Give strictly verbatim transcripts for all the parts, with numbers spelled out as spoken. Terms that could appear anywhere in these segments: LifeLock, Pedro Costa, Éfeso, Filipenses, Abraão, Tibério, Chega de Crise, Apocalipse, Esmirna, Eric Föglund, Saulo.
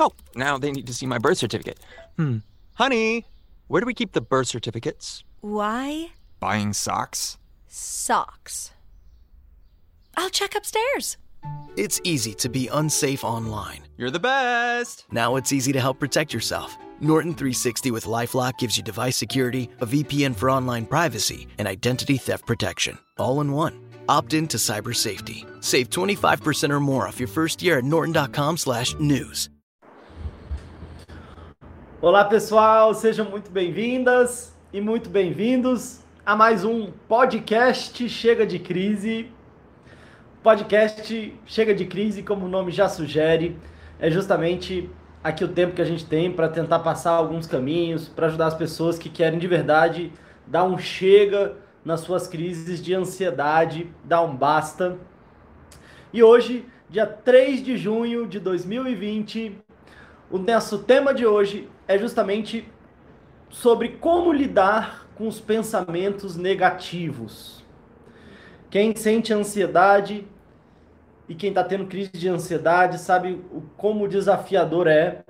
Oh, now they need to see my birth certificate. Hmm. Honey, where do we keep the birth certificates? Why? Buying socks? Socks. I'll check upstairs. It's easy to be unsafe online. You're the best! Now it's easy to help protect yourself. Norton trezentos e sessenta with LifeLock gives you device security, a V P N for online privacy, and identity theft protection. All in one. Opt in to cyber safety. Save twenty-five percent or more off your first year at norton.com slash news. Olá, pessoal. Sejam muito bem-vindas e muito bem-vindos a mais um podcast Chega de Crise. Podcast Chega de Crise, como o nome já sugere, é justamente aqui o tempo que a gente tem para tentar passar alguns caminhos, para ajudar as pessoas que querem de verdade dar um chega nas suas crises de ansiedade, dar um basta. E hoje, dia três de junho de dois mil e vinte, o nosso tema de hoje é justamente sobre como lidar com os pensamentos negativos. Quem sente ansiedade e quem está tendo crise de ansiedade sabe o, como desafiador é.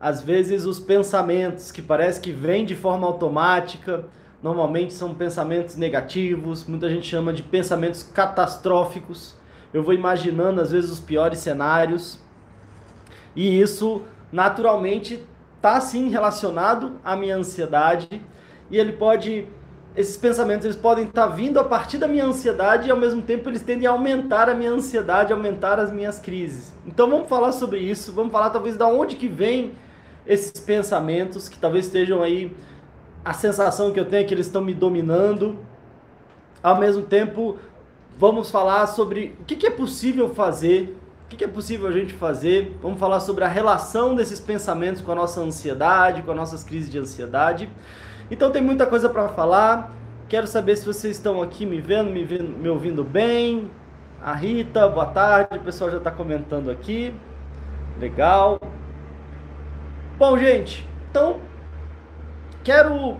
Às vezes os pensamentos que parece que vêm de forma automática, normalmente são pensamentos negativos, muita gente chama de pensamentos catastróficos. Eu vou imaginando às vezes os piores cenários e isso naturalmente está sim relacionado à minha ansiedade e ele pode... Esses pensamentos eles podem estar vindo a partir da minha ansiedade e, ao mesmo tempo, eles tendem a aumentar a minha ansiedade, aumentar as minhas crises. Então, vamos falar sobre isso, vamos falar talvez de onde que vem esses pensamentos, que talvez estejam aí, a sensação que eu tenho é que eles estão me dominando. Ao mesmo tempo, vamos falar sobre o que, que é possível fazer, o que, que é possível a gente fazer, vamos falar sobre a relação desses pensamentos com a nossa ansiedade, com as nossas crises de ansiedade. Então tem muita coisa para falar, quero saber se vocês estão aqui me vendo, me, vendo, me ouvindo bem. A Rita, boa tarde, o pessoal já está comentando aqui, legal. Bom, gente, então, quero,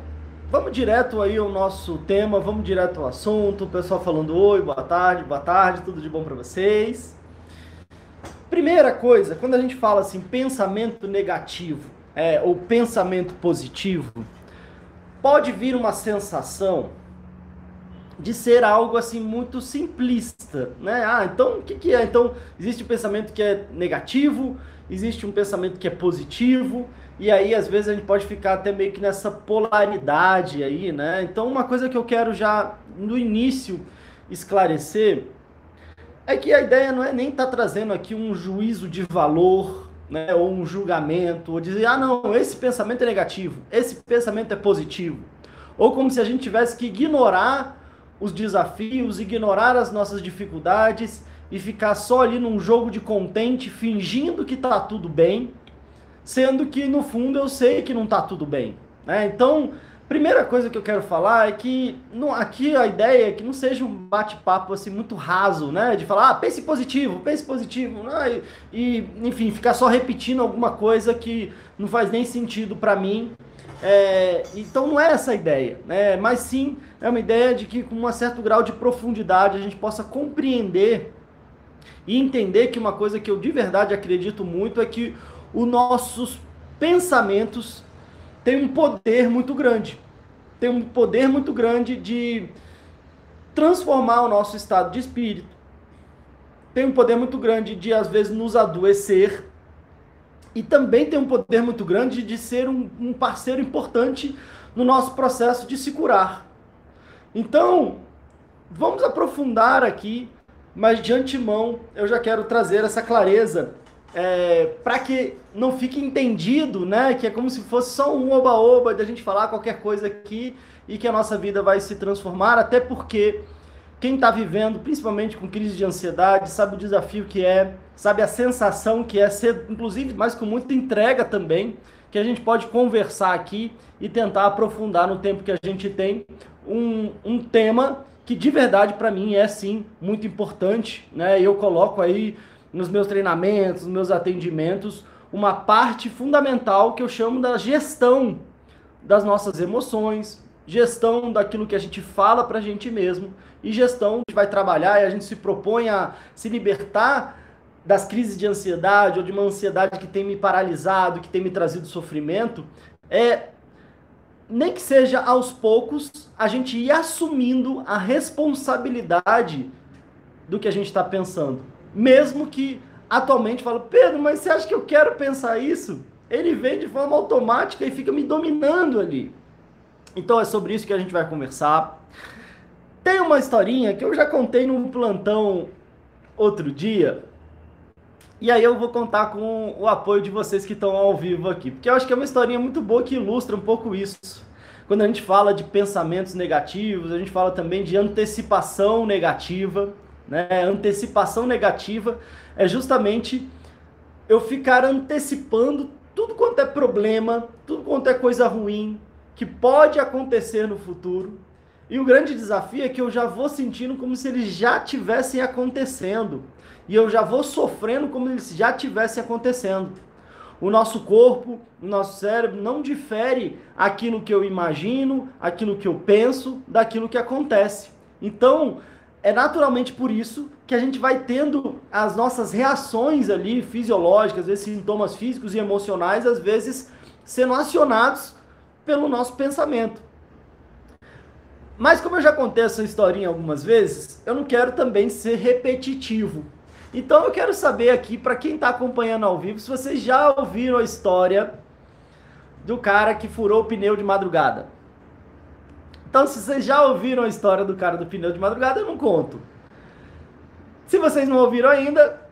vamos direto aí ao nosso tema, vamos direto ao assunto, o pessoal falando oi, boa tarde, boa tarde, tudo de bom para vocês. Primeira coisa, quando a gente fala assim, pensamento negativo, é, ou pensamento positivo, pode vir uma sensação de ser algo assim muito simplista, né? Ah, então o que, que é? Então existe um pensamento que é negativo, existe um pensamento que é positivo, e aí às vezes a gente pode ficar até meio que nessa polaridade aí, né? Então uma coisa que eu quero já no início esclarecer é que a ideia não é nem estar trazendo aqui um juízo de valor, né, ou um julgamento, ou dizer, ah não, esse pensamento é negativo, esse pensamento é positivo, ou como se a gente tivesse que ignorar os desafios, ignorar as nossas dificuldades e ficar só ali num jogo de contente, fingindo que tá tudo bem, sendo que no fundo eu sei que não tá tudo bem, né? Então, primeira coisa que eu quero falar é que não, aqui a ideia é que não seja um bate-papo assim muito raso, né? De falar, ah, pense positivo, pense positivo, né? E, e enfim, ficar só repetindo alguma coisa que não faz nem sentido para mim. É, então não é essa a ideia, né? Mas sim é uma ideia de que com um certo grau de profundidade a gente possa compreender e entender que uma coisa que eu de verdade acredito muito é que os nossos pensamentos tem um poder muito grande, tem um poder muito grande de transformar o nosso estado de espírito, tem um poder muito grande de, às vezes, nos adoecer, e também tem um poder muito grande de ser um, um parceiro importante no nosso processo de se curar. Então, vamos aprofundar aqui, mas de antemão eu já quero trazer essa clareza, É, para que não fique entendido, né, que é como se fosse só um oba-oba de a gente falar qualquer coisa aqui e que a nossa vida vai se transformar, até porque quem está vivendo, principalmente com crise de ansiedade, sabe o desafio que é, sabe a sensação que é ser, inclusive, mas com muita entrega também, que a gente pode conversar aqui e tentar aprofundar no tempo que a gente tem um, um tema que de verdade para mim é sim muito importante, né, eu coloco aí nos meus treinamentos, nos meus atendimentos, uma parte fundamental que eu chamo da gestão das nossas emoções, gestão daquilo que a gente fala para a gente mesmo, e gestão que vai trabalhar e a gente se propõe a se libertar das crises de ansiedade ou de uma ansiedade que tem me paralisado, que tem me trazido sofrimento, é, nem que seja aos poucos, a gente ir assumindo a responsabilidade do que a gente está pensando. Mesmo que atualmente falo, Pedro, mas você acha que eu quero pensar isso? Ele vem de forma automática e fica me dominando ali. Então é sobre isso que a gente vai conversar. Tem uma historinha que eu já contei num plantão outro dia, e aí eu vou contar com o apoio de vocês que estão ao vivo aqui, porque eu acho que é uma historinha muito boa que ilustra um pouco isso. Quando a gente fala de pensamentos negativos, a gente fala também de antecipação negativa, né? Antecipação negativa é justamente eu ficar antecipando tudo quanto é problema, tudo quanto é coisa ruim, que pode acontecer no futuro. E o grande desafio é que eu já vou sentindo como se eles já estivessem acontecendo. E eu já vou sofrendo como se eles já estivessem acontecendo. O nosso corpo, o nosso cérebro não difere aquilo que eu imagino, aquilo que eu penso, daquilo que acontece. Então, é naturalmente por isso que a gente vai tendo as nossas reações ali, fisiológicas, às vezes sintomas físicos e emocionais, às vezes sendo acionados pelo nosso pensamento. Mas como eu já contei essa historinha algumas vezes, eu não quero também ser repetitivo. Então eu quero saber aqui, para quem está acompanhando ao vivo, se vocês já ouviram a história do cara que furou o pneu de madrugada. Então se vocês já ouviram a história do cara do pneu de madrugada, eu não conto. Se vocês não ouviram ainda,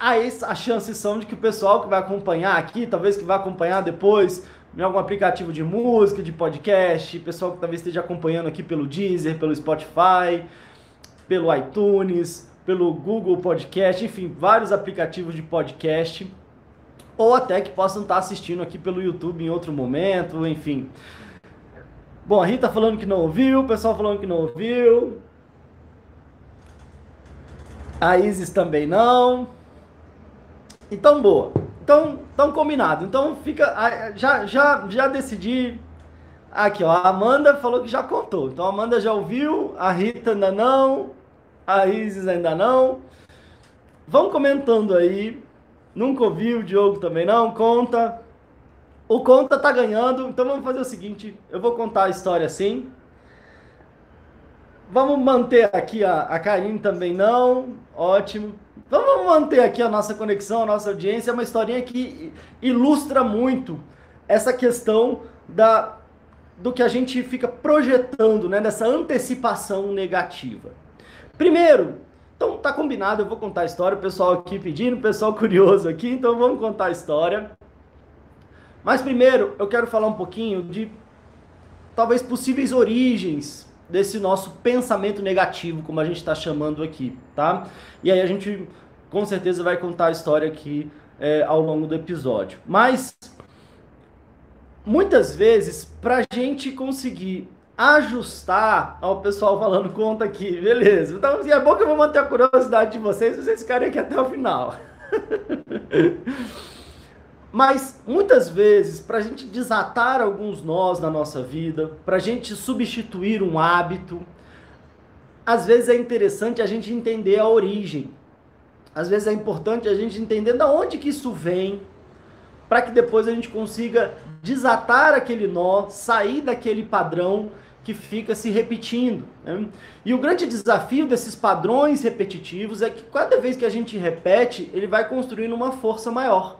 aí as chances são de que o pessoal que vai acompanhar aqui, talvez que vai acompanhar depois, em algum aplicativo de música, de podcast, pessoal que talvez esteja acompanhando aqui pelo Deezer, pelo Spotify, pelo iTunes, pelo Google Podcast, enfim, vários aplicativos de podcast, ou até que possam estar assistindo aqui pelo YouTube em outro momento, enfim. Bom, a Rita falando que não ouviu, o pessoal falando que não ouviu, a Isis também não, então boa. Então, tão combinado. Então, fica... Já, já, já decidi... Aqui, ó. A Amanda falou que já contou. Então, a Amanda já ouviu. A Rita ainda não. A Isis ainda não. Vão comentando aí. Nunca ouviu. O Diogo também não. Conta. O Conta tá ganhando. Então, vamos fazer o seguinte. Eu vou contar a história assim. Vamos manter aqui a, a Karine também não. Ótimo. Então vamos manter aqui a nossa conexão, a nossa audiência. É uma historinha que ilustra muito essa questão da, do que a gente fica projetando, né? Dessa antecipação negativa. Primeiro, então tá combinado, eu vou contar a história, o pessoal aqui pedindo, o pessoal curioso aqui, então vamos contar a história. Mas primeiro, eu quero falar um pouquinho de talvez possíveis origens desse nosso pensamento negativo, como a gente está chamando aqui, tá? E aí a gente, com certeza, vai contar a história aqui é, ao longo do episódio. Mas, muitas vezes, para a gente conseguir ajustar... Ó, o pessoal falando, conta aqui, beleza. Então, é bom que eu vou manter a curiosidade de vocês, vocês ficarem aqui até o final. Mas, muitas vezes, para a gente desatar alguns nós na nossa vida, para a gente substituir um hábito, às vezes é interessante a gente entender a origem. Às vezes é importante a gente entender de onde que isso vem, para que depois a gente consiga desatar aquele nó, sair daquele padrão que fica se repetindo, né? E o grande desafio desses padrões repetitivos é que cada vez que a gente repete, ele vai construindo uma força maior.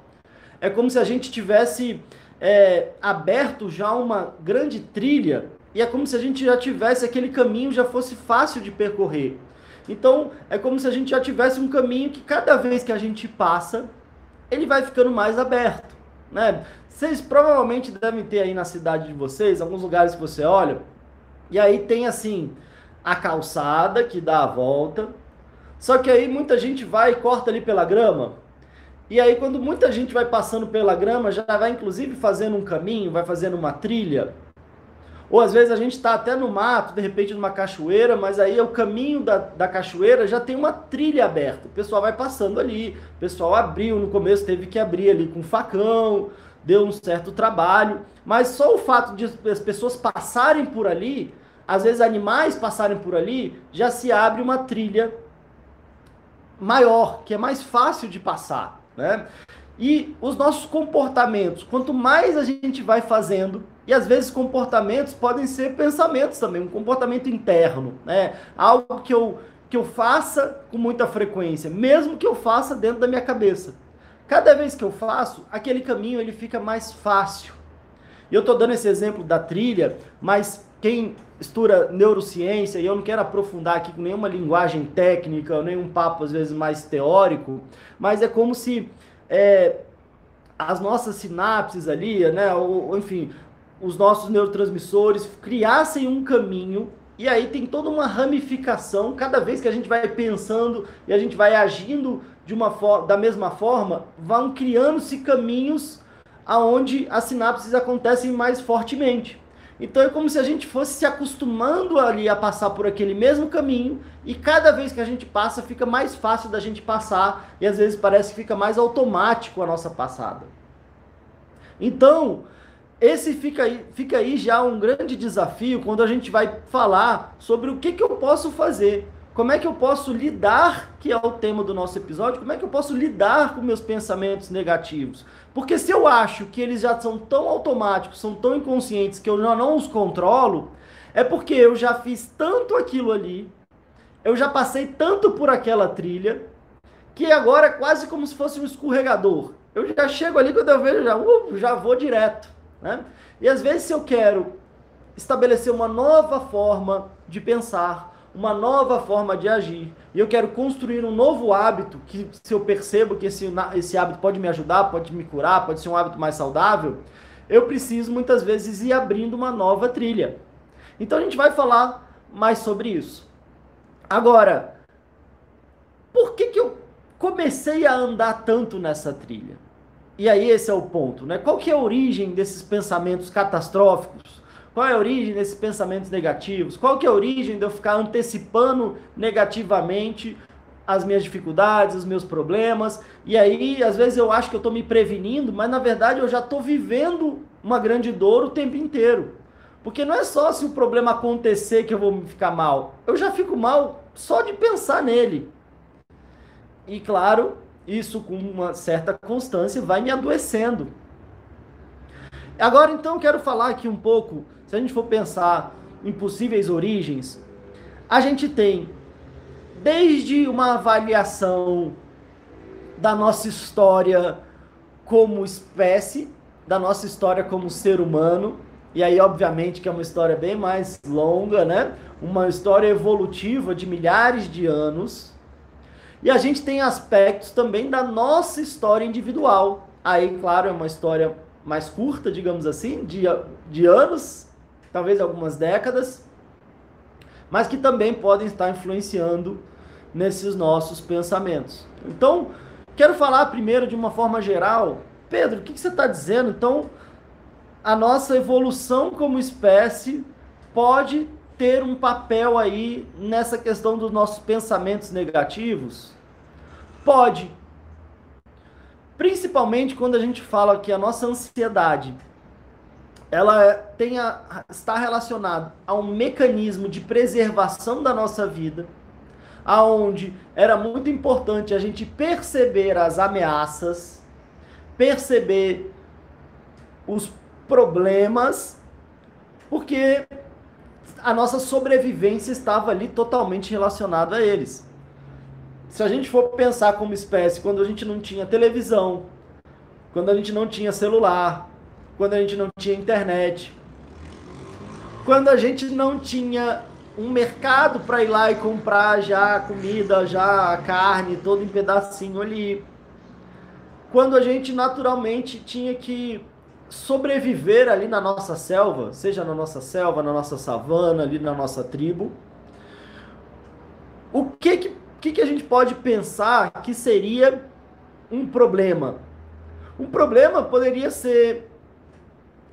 É como se a gente tivesse é, aberto já uma grande trilha, e é como se a gente já tivesse aquele caminho, já fosse fácil de percorrer. Então, é como se a gente já tivesse um caminho que cada vez que a gente passa, ele vai ficando mais aberto, né? Vocês provavelmente devem ter aí na cidade de vocês, alguns lugares que você olha, e aí tem assim, a calçada que dá a volta, só que aí muita gente vai e corta ali pela grama. E aí, quando muita gente vai passando pela grama, já vai, inclusive, fazendo um caminho, vai fazendo uma trilha. Ou, às vezes, a gente está até no mato, de repente, numa cachoeira, mas aí o caminho da, da cachoeira já tem uma trilha aberta. O pessoal vai passando ali, o pessoal abriu, no começo teve que abrir ali com facão, deu um certo trabalho. Mas só o fato de as pessoas passarem por ali, às vezes animais passarem por ali, já se abre uma trilha maior, que é mais fácil de passar, né? E os nossos comportamentos, quanto mais a gente vai fazendo, e às vezes comportamentos podem ser pensamentos também, um comportamento interno, né? Algo que eu, que eu faça com muita frequência, mesmo que eu faça dentro da minha cabeça. Cada vez que eu faço, aquele caminho ele fica mais fácil. E eu estou dando esse exemplo da trilha, mas quem estuda neurociência, e eu não quero aprofundar aqui com nenhuma linguagem técnica, nenhum papo às vezes mais teórico, mas é como se é, as nossas sinapses ali, né, ou, enfim, os nossos neurotransmissores criassem um caminho, e aí tem toda uma ramificação, cada vez que a gente vai pensando e a gente vai agindo de uma for- da mesma forma, vão criando-se caminhos aonde as sinapses acontecem mais fortemente. Então é como se a gente fosse se acostumando ali a passar por aquele mesmo caminho, e cada vez que a gente passa fica mais fácil da gente passar, e às vezes parece que fica mais automático a nossa passada. Então, esse fica aí, fica aí já um grande desafio quando a gente vai falar sobre o que, que eu posso fazer. Como é que eu posso lidar, que é o tema do nosso episódio, como é que eu posso lidar com meus pensamentos negativos? Porque se eu acho que eles já são tão automáticos, são tão inconscientes, que eu já não os controlo, é porque eu já fiz tanto aquilo ali, eu já passei tanto por aquela trilha, que agora é quase como se fosse um escorregador. Eu já chego ali, quando eu vejo, já, uh, já vou direto, né? E às vezes, se eu quero estabelecer uma nova forma de pensar, uma nova forma de agir, e eu quero construir um novo hábito, que se eu percebo que esse, esse hábito pode me ajudar, pode me curar, pode ser um hábito mais saudável, eu preciso muitas vezes ir abrindo uma nova trilha. Então a gente vai falar mais sobre isso. Agora, por que que eu comecei a andar tanto nessa trilha? E aí esse é o ponto, né? Qual que é a origem desses pensamentos catastróficos? Qual é a origem desses pensamentos negativos? Qual que é a origem de eu ficar antecipando negativamente as minhas dificuldades, os meus problemas? E aí, às vezes eu acho que eu estou me prevenindo, mas na verdade eu já estou vivendo uma grande dor o tempo inteiro. Porque não é só se o problema acontecer que eu vou ficar mal. Eu já fico mal só de pensar nele. E claro, isso com uma certa constância vai me adoecendo. Agora então eu quero falar aqui um pouco. Se a gente for pensar em possíveis origens, a gente tem desde uma avaliação da nossa história como espécie, da nossa história como ser humano, e aí obviamente que é uma história bem mais longa, né? Uma história evolutiva de milhares de anos, e a gente tem aspectos também da nossa história individual, aí claro é uma história mais curta, digamos assim, de, de anos, talvez algumas décadas, mas que também podem estar influenciando nesses nossos pensamentos. Então, quero falar primeiro de uma forma geral. Pedro, o que, que você está dizendo? Então, a nossa evolução como espécie pode ter um papel aí nessa questão dos nossos pensamentos negativos? Pode. Principalmente quando a gente fala que a nossa ansiedade ela tem a, está relacionada a um mecanismo de preservação da nossa vida, aonde era muito importante a gente perceber as ameaças, perceber os problemas, porque a nossa sobrevivência estava ali totalmente relacionada a eles. Se a gente for pensar como espécie, quando a gente não tinha televisão, quando a gente não tinha celular, quando a gente não tinha internet, quando a gente não tinha um mercado para ir lá e comprar já a comida, já a carne, todo em pedacinho ali, quando a gente naturalmente tinha que sobreviver ali na nossa selva, seja na nossa selva, na nossa savana, ali na nossa tribo, o que que O que, que a gente pode pensar que seria um problema? Um problema poderia ser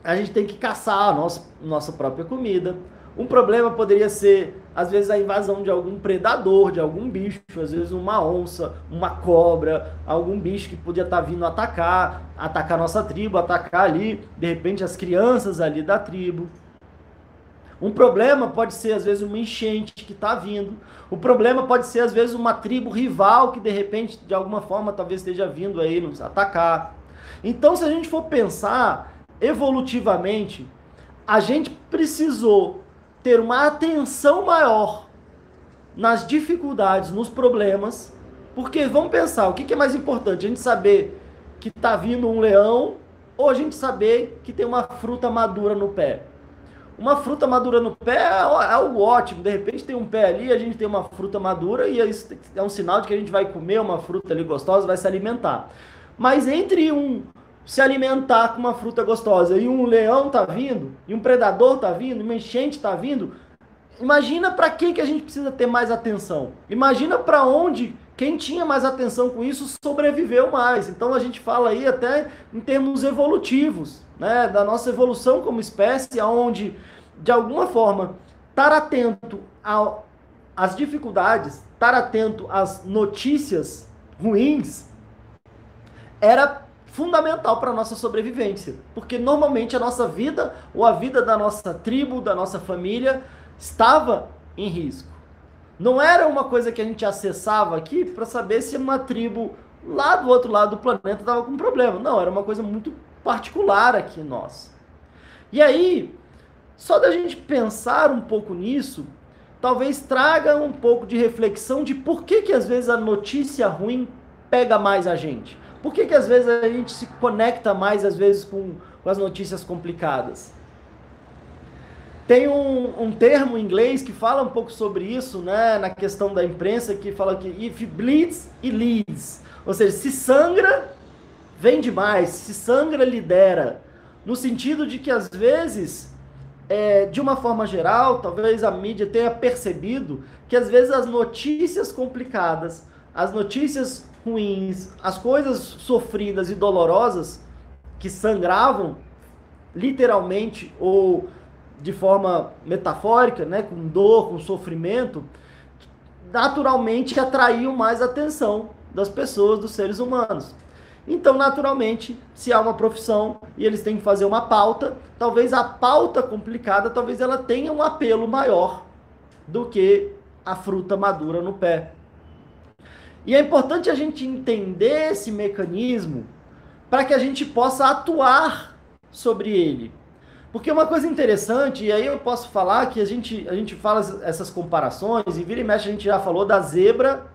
a gente tem que caçar a nossa, nossa própria comida. Um problema poderia ser, às vezes, a invasão de algum predador, de algum bicho, às vezes uma onça, uma cobra, algum bicho que podia estar vindo atacar, atacar a nossa tribo, atacar ali, de repente, as crianças ali da tribo. Um problema pode ser, às vezes, uma enchente que está vindo. O problema pode ser, às vezes, uma tribo rival que, de repente, de alguma forma, talvez esteja vindo aí nos atacar. Então, se a gente for pensar evolutivamente, a gente precisou ter uma atenção maior nas dificuldades, nos problemas, porque vamos pensar, o que é mais importante? A gente saber que está vindo um leão ou a gente saber que tem uma fruta madura no pé? Uma fruta madura no pé é algo ótimo, de repente tem um pé ali, a gente tem uma fruta madura e isso é um sinal de que a gente vai comer uma fruta ali gostosa, vai se alimentar. Mas entre um se alimentar com uma fruta gostosa e um leão tá vindo, e um predador tá vindo, e uma enchente tá vindo, imagina para quem que a gente precisa ter mais atenção. Imagina para onde quem tinha mais atenção com isso sobreviveu mais. Então a gente fala aí até em termos evolutivos, né, da nossa evolução como espécie, onde de alguma forma estar atento ao, às dificuldades, estar atento às notícias ruins, era fundamental para a nossa sobrevivência, porque normalmente a nossa vida ou a vida da nossa tribo, da nossa família, estava em risco. Não era uma coisa que a gente acessava aqui para saber se uma tribo lá do outro lado do planeta estava com problema. Não, era uma coisa muito particular aqui nossa. E aí, só da gente pensar um pouco nisso, talvez traga um pouco de reflexão de por que que às vezes a notícia ruim pega mais a gente. Por que que às vezes a gente se conecta mais às vezes com, com as notícias complicadas? Tem um, um termo em inglês que fala um pouco sobre isso, né, na questão da imprensa, que fala que if bleeds, it leads. Ou seja, se sangra, vende mais, se sangra, lidera. No sentido de que, às vezes, é, de uma forma geral, talvez a mídia tenha percebido que, às vezes, as notícias complicadas, as notícias ruins, as coisas sofridas e dolorosas que sangravam, literalmente, ou de forma metafórica, né, com dor, com sofrimento, naturalmente atraiu mais a atenção das pessoas, dos seres humanos. Então, naturalmente, se há uma profissão e eles têm que fazer uma pauta, talvez a pauta complicada, talvez ela tenha um apelo maior do que a fruta madura no pé. E é importante a gente entender esse mecanismo para que a gente possa atuar sobre ele. Porque uma coisa interessante, e aí eu posso falar que a gente, a gente fala essas comparações, e vira e mexe a gente já falou da zebra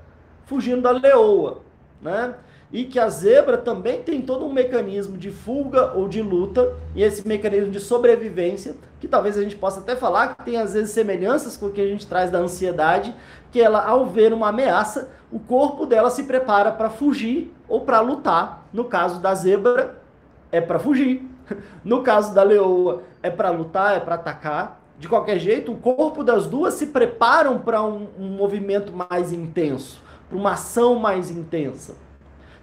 fugindo da leoa, né? E que a zebra também tem todo um mecanismo de fuga ou de luta, e esse mecanismo de sobrevivência, que talvez a gente possa até falar que tem às vezes semelhanças com o que a gente traz da ansiedade, que ela, ao ver uma ameaça, o corpo dela se prepara para fugir ou para lutar. No caso da zebra, é para fugir. No caso da leoa, é para lutar, é para atacar. De qualquer jeito, o corpo das duas se preparam para um, um movimento mais intenso, para uma ação mais intensa.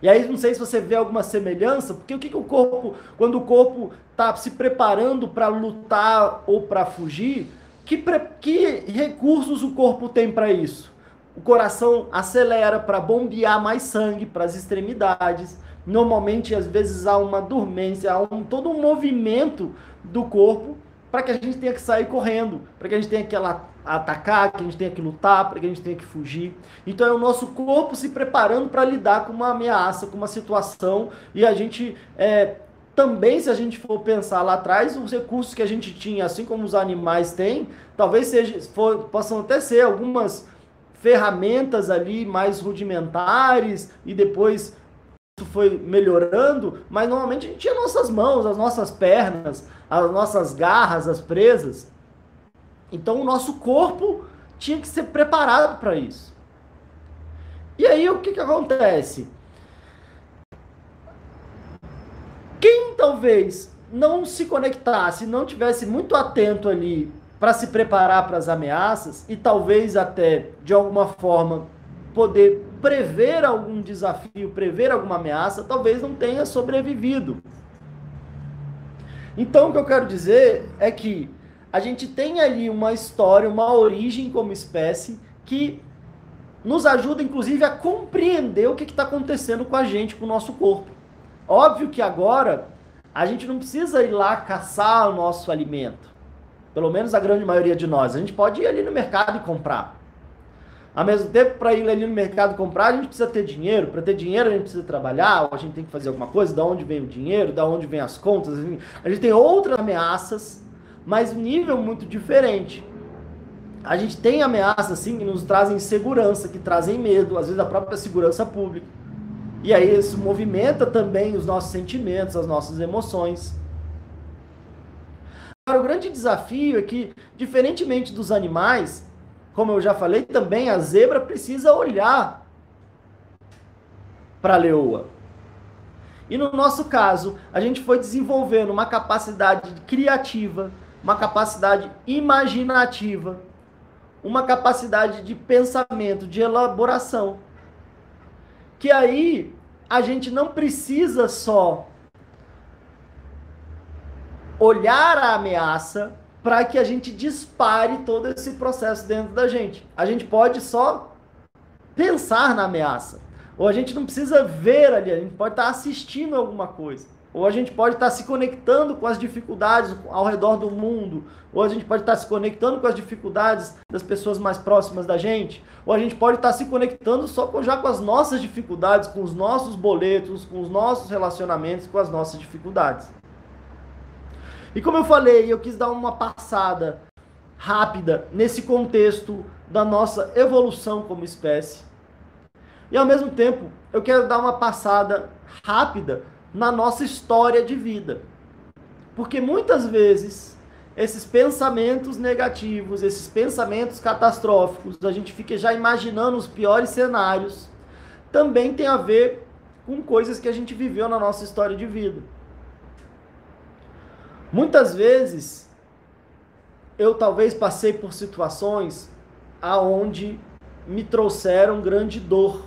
E aí, não sei se você vê alguma semelhança, porque o que, que o corpo, quando o corpo está se preparando para lutar ou para fugir, que, pre, que recursos o corpo tem para isso? O coração acelera para bombear mais sangue para as extremidades. Normalmente, às vezes, há uma dormência, há um, todo um movimento do corpo para que a gente tenha que sair correndo, para que a gente tenha que atacar, que a gente tenha que lutar, para que a gente tenha que fugir. Então, é o nosso corpo se preparando para lidar com uma ameaça, com uma situação. E a gente, é, também, se a gente for pensar lá atrás, os recursos que a gente tinha, assim como os animais têm, talvez seja, for, possam até ser algumas ferramentas ali mais rudimentares e depois foi melhorando, mas normalmente a gente tinha nossas mãos, as nossas pernas, as nossas garras, as presas. Então o nosso corpo tinha que ser preparado para isso. E aí o que que acontece? Quem talvez não se conectasse, não tivesse muito atento ali para se preparar para as ameaças e talvez até de alguma forma poder prever algum desafio, prever alguma ameaça, talvez não tenha sobrevivido. Então, o que eu quero dizer é que a gente tem ali uma história, uma origem como espécie que nos ajuda, inclusive, a compreender o que está acontecendo com a gente, com o nosso corpo. Óbvio que agora a gente não precisa ir lá caçar o nosso alimento. pelo menos a grande maioria de nós, a gente pode ir ali no mercado e comprar. Ao mesmo tempo, para ir ali no mercado comprar, a gente precisa ter dinheiro. Para ter dinheiro, a gente precisa trabalhar, ou a gente tem que fazer alguma coisa. Da onde vem o dinheiro, da onde vem as contas. A gente tem outras ameaças, mas um nível muito diferente. A gente tem ameaças, sim, que nos trazem insegurança, que trazem medo, às vezes a própria segurança pública. E aí isso movimenta também os nossos sentimentos, as nossas emoções. Agora, o grande desafio é que, diferentemente dos animais, como eu já falei também, a zebra precisa olhar para a leoa. E no nosso caso, a gente foi desenvolvendo uma capacidade criativa, uma capacidade imaginativa, uma capacidade de pensamento, de elaboração. Que aí a gente não precisa só olhar a ameaça para que a gente dispare todo esse processo dentro da gente. A gente pode só pensar na ameaça. Ou a gente não precisa ver ali, a gente pode estar assistindo alguma coisa. Ou a gente pode estar se conectando com as dificuldades ao redor do mundo. Ou a gente pode estar se conectando com as dificuldades das pessoas mais próximas da gente. Ou a gente pode estar se conectando só com, já com as nossas dificuldades, com os nossos boletos, com os nossos relacionamentos, com as nossas dificuldades. E como eu falei, eu quis dar uma passada rápida nesse contexto da nossa evolução como espécie. E ao mesmo tempo, eu quero dar uma passada rápida na nossa história de vida. Porque muitas vezes, esses pensamentos negativos, esses pensamentos catastróficos, a gente fica já imaginando os piores cenários, também tem a ver com coisas que a gente viveu na nossa história de vida. Muitas vezes, eu talvez passei por situações aonde me trouxeram grande dor,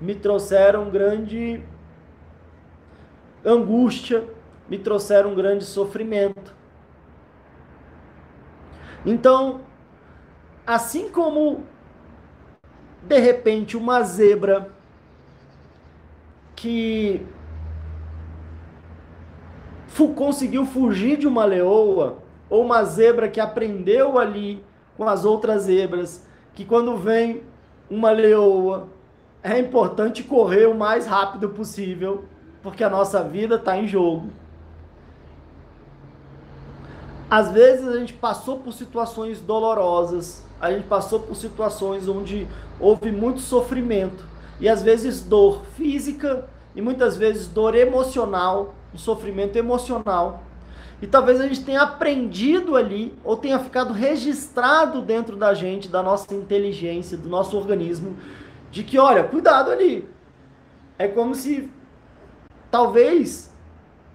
me trouxeram grande angústia, me trouxeram grande sofrimento. Então, assim como, de repente, uma zebra que conseguiu fugir de uma leoa, ou uma zebra que aprendeu ali com as outras zebras, que quando vem uma leoa, é importante correr o mais rápido possível, porque a nossa vida está em jogo. Às vezes a gente passou por situações dolorosas, a gente passou por situações onde houve muito sofrimento, e às vezes dor física, e muitas vezes dor emocional, um sofrimento emocional, e talvez a gente tenha aprendido ali, ou tenha ficado registrado dentro da gente, da nossa inteligência, do nosso organismo, de que, olha, cuidado ali. É como se, talvez,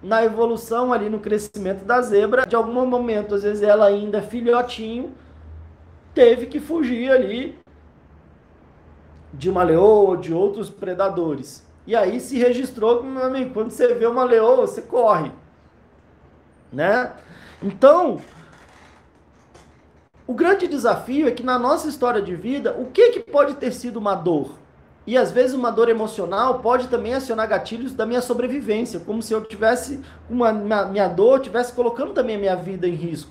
na evolução ali, no crescimento da zebra, de algum momento, às vezes ela ainda filhotinho, teve que fugir ali de uma leoa, de outros predadores. E aí se registrou, meu amigo, quando você vê uma leoa, você corre, né? Então, o grande desafio é que na nossa história de vida, o que, que pode ter sido uma dor? E às vezes uma dor emocional pode também acionar gatilhos da minha sobrevivência, como se eu tivesse, uma minha dor tivesse colocando também a minha vida em risco,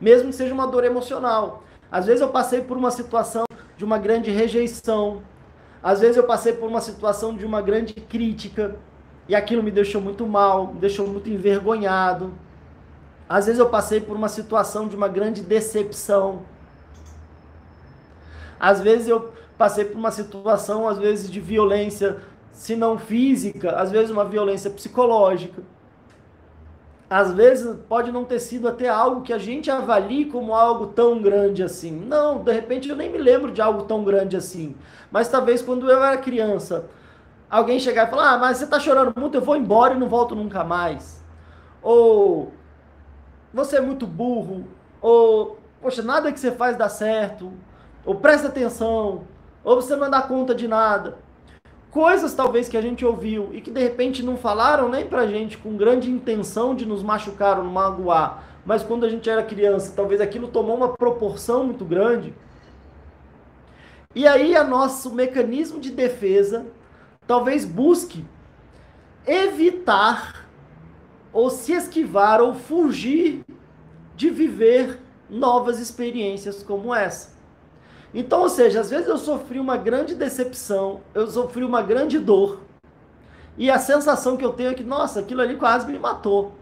mesmo que seja uma dor emocional. Às vezes eu passei por uma situação de uma grande rejeição, às vezes eu passei por uma situação de uma grande crítica e aquilo me deixou muito mal, me deixou muito envergonhado. Às vezes eu passei por uma situação de uma grande decepção. Às vezes eu passei por uma situação, às vezes, de violência, se não física, às vezes uma violência psicológica. Às vezes pode não ter sido até algo que a gente avalie como algo tão grande assim. Não, de repente eu nem me lembro de algo tão grande assim. Mas talvez quando eu era criança, alguém chegar e falar, ah, mas você tá chorando muito, eu vou embora e não volto nunca mais. Ou, você é muito burro. Ou, poxa, nada que você faz dá certo. Ou, presta atenção. Ou, você não dá conta de nada. Coisas talvez que a gente ouviu e que de repente não falaram nem pra gente com grande intenção de nos machucar ou nos magoar. Mas quando a gente era criança, talvez aquilo tomou uma proporção muito grande. E aí o nosso mecanismo de defesa talvez busque evitar ou se esquivar ou fugir de viver novas experiências como essa. Então, ou seja, às vezes eu sofri uma grande decepção, eu sofri uma grande dor, e a sensação que eu tenho é que, nossa, aquilo ali quase me matou.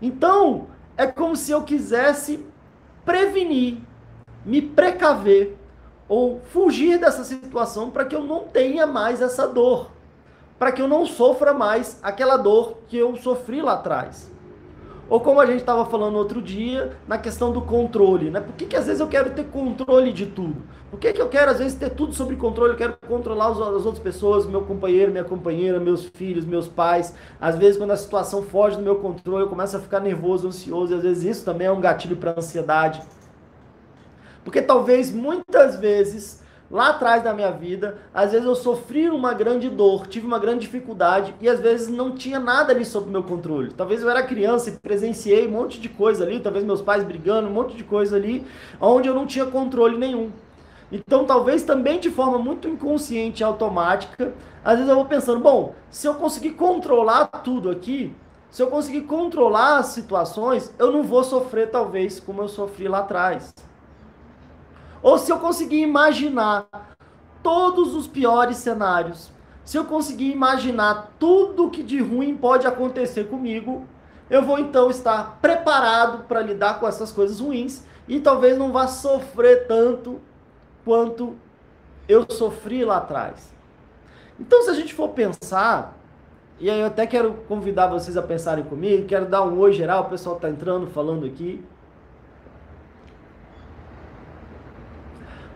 Então, é como se eu quisesse prevenir, me precaver, ou fugir dessa situação para que eu não tenha mais essa dor, para que eu não sofra mais aquela dor que eu sofri lá atrás. Ou como a gente estava falando outro dia, na questão do controle, né? Por que que às vezes eu quero ter controle de tudo? Por que que eu quero às vezes ter tudo sob controle? Eu quero controlar as outras pessoas, meu companheiro, minha companheira, meus filhos, meus pais. Às vezes quando a situação foge do meu controle, eu começo a ficar nervoso, ansioso, e às vezes isso também é um gatilho para ansiedade. Porque talvez muitas vezes, lá atrás da minha vida, às vezes eu sofri uma grande dor, tive uma grande dificuldade e às vezes não tinha nada ali sob meu controle. Talvez eu era criança e presenciei um monte de coisa ali, talvez meus pais brigando, um monte de coisa ali, onde eu não tinha controle nenhum. Então talvez também de forma muito inconsciente e automática, às vezes eu vou pensando, bom, se eu conseguir controlar tudo aqui, se eu conseguir controlar as situações, eu não vou sofrer talvez como eu sofri lá atrás. Ou se eu conseguir imaginar todos os piores cenários, se eu conseguir imaginar tudo que de ruim pode acontecer comigo, eu vou então estar preparado para lidar com essas coisas ruins e talvez não vá sofrer tanto quanto eu sofri lá atrás. Então, se a gente for pensar, e aí eu até quero convidar vocês a pensarem comigo, quero dar um oi geral, o pessoal está entrando, falando aqui.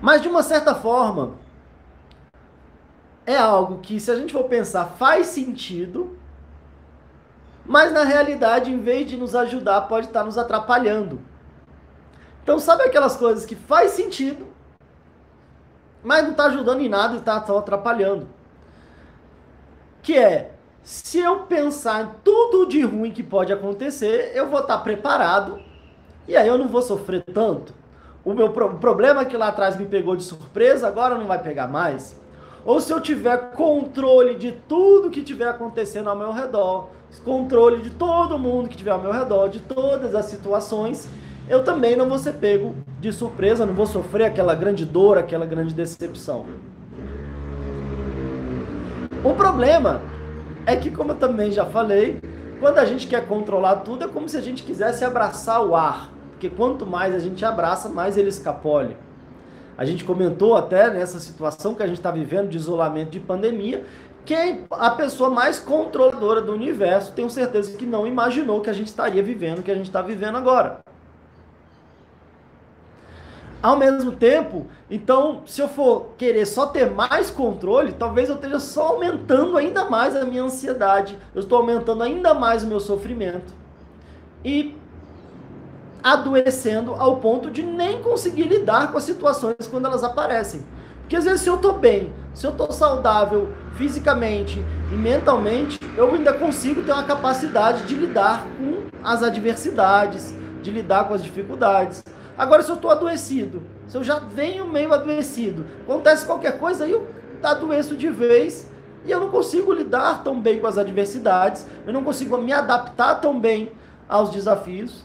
Mas, de uma certa forma, é algo que, se a gente for pensar, faz sentido, mas, na realidade, em vez de nos ajudar, pode estar nos atrapalhando. Então, sabe aquelas coisas que faz sentido, mas não está ajudando em nada e está só atrapalhando? Que é, se eu pensar em tudo de ruim que pode acontecer, eu vou estar preparado e aí eu não vou sofrer tanto. O meu pro- problema que lá atrás me pegou de surpresa, agora não vai pegar mais. Ou se eu tiver controle de tudo que estiver acontecendo ao meu redor, controle de todo mundo que estiver ao meu redor, de todas as situações, eu também não vou ser pego de surpresa, não vou sofrer aquela grande dor, aquela grande decepção. O problema é que, como eu também já falei, quando a gente quer controlar tudo, é como se a gente quisesse abraçar o ar. Porque quanto mais a gente abraça, mais ele escapole. A gente comentou até nessa situação que a gente está vivendo de isolamento, de pandemia, que a pessoa mais controladora do universo, tenho certeza que não imaginou que a gente estaria vivendo o que a gente está vivendo agora. Ao mesmo tempo, então, se eu for querer só ter mais controle, talvez eu esteja só aumentando ainda mais a minha ansiedade, eu estou aumentando ainda mais o meu sofrimento. E adoecendo ao ponto de nem conseguir lidar com as situações quando elas aparecem. Porque às vezes se eu estou bem, se eu estou saudável fisicamente e mentalmente, eu ainda consigo ter uma capacidade de lidar com as adversidades, de lidar com as dificuldades. Agora se eu estou adoecido, se eu já venho meio adoecido, acontece qualquer coisa, aí eu adoeço de vez e eu não consigo lidar tão bem com as adversidades, eu não consigo me adaptar tão bem aos desafios.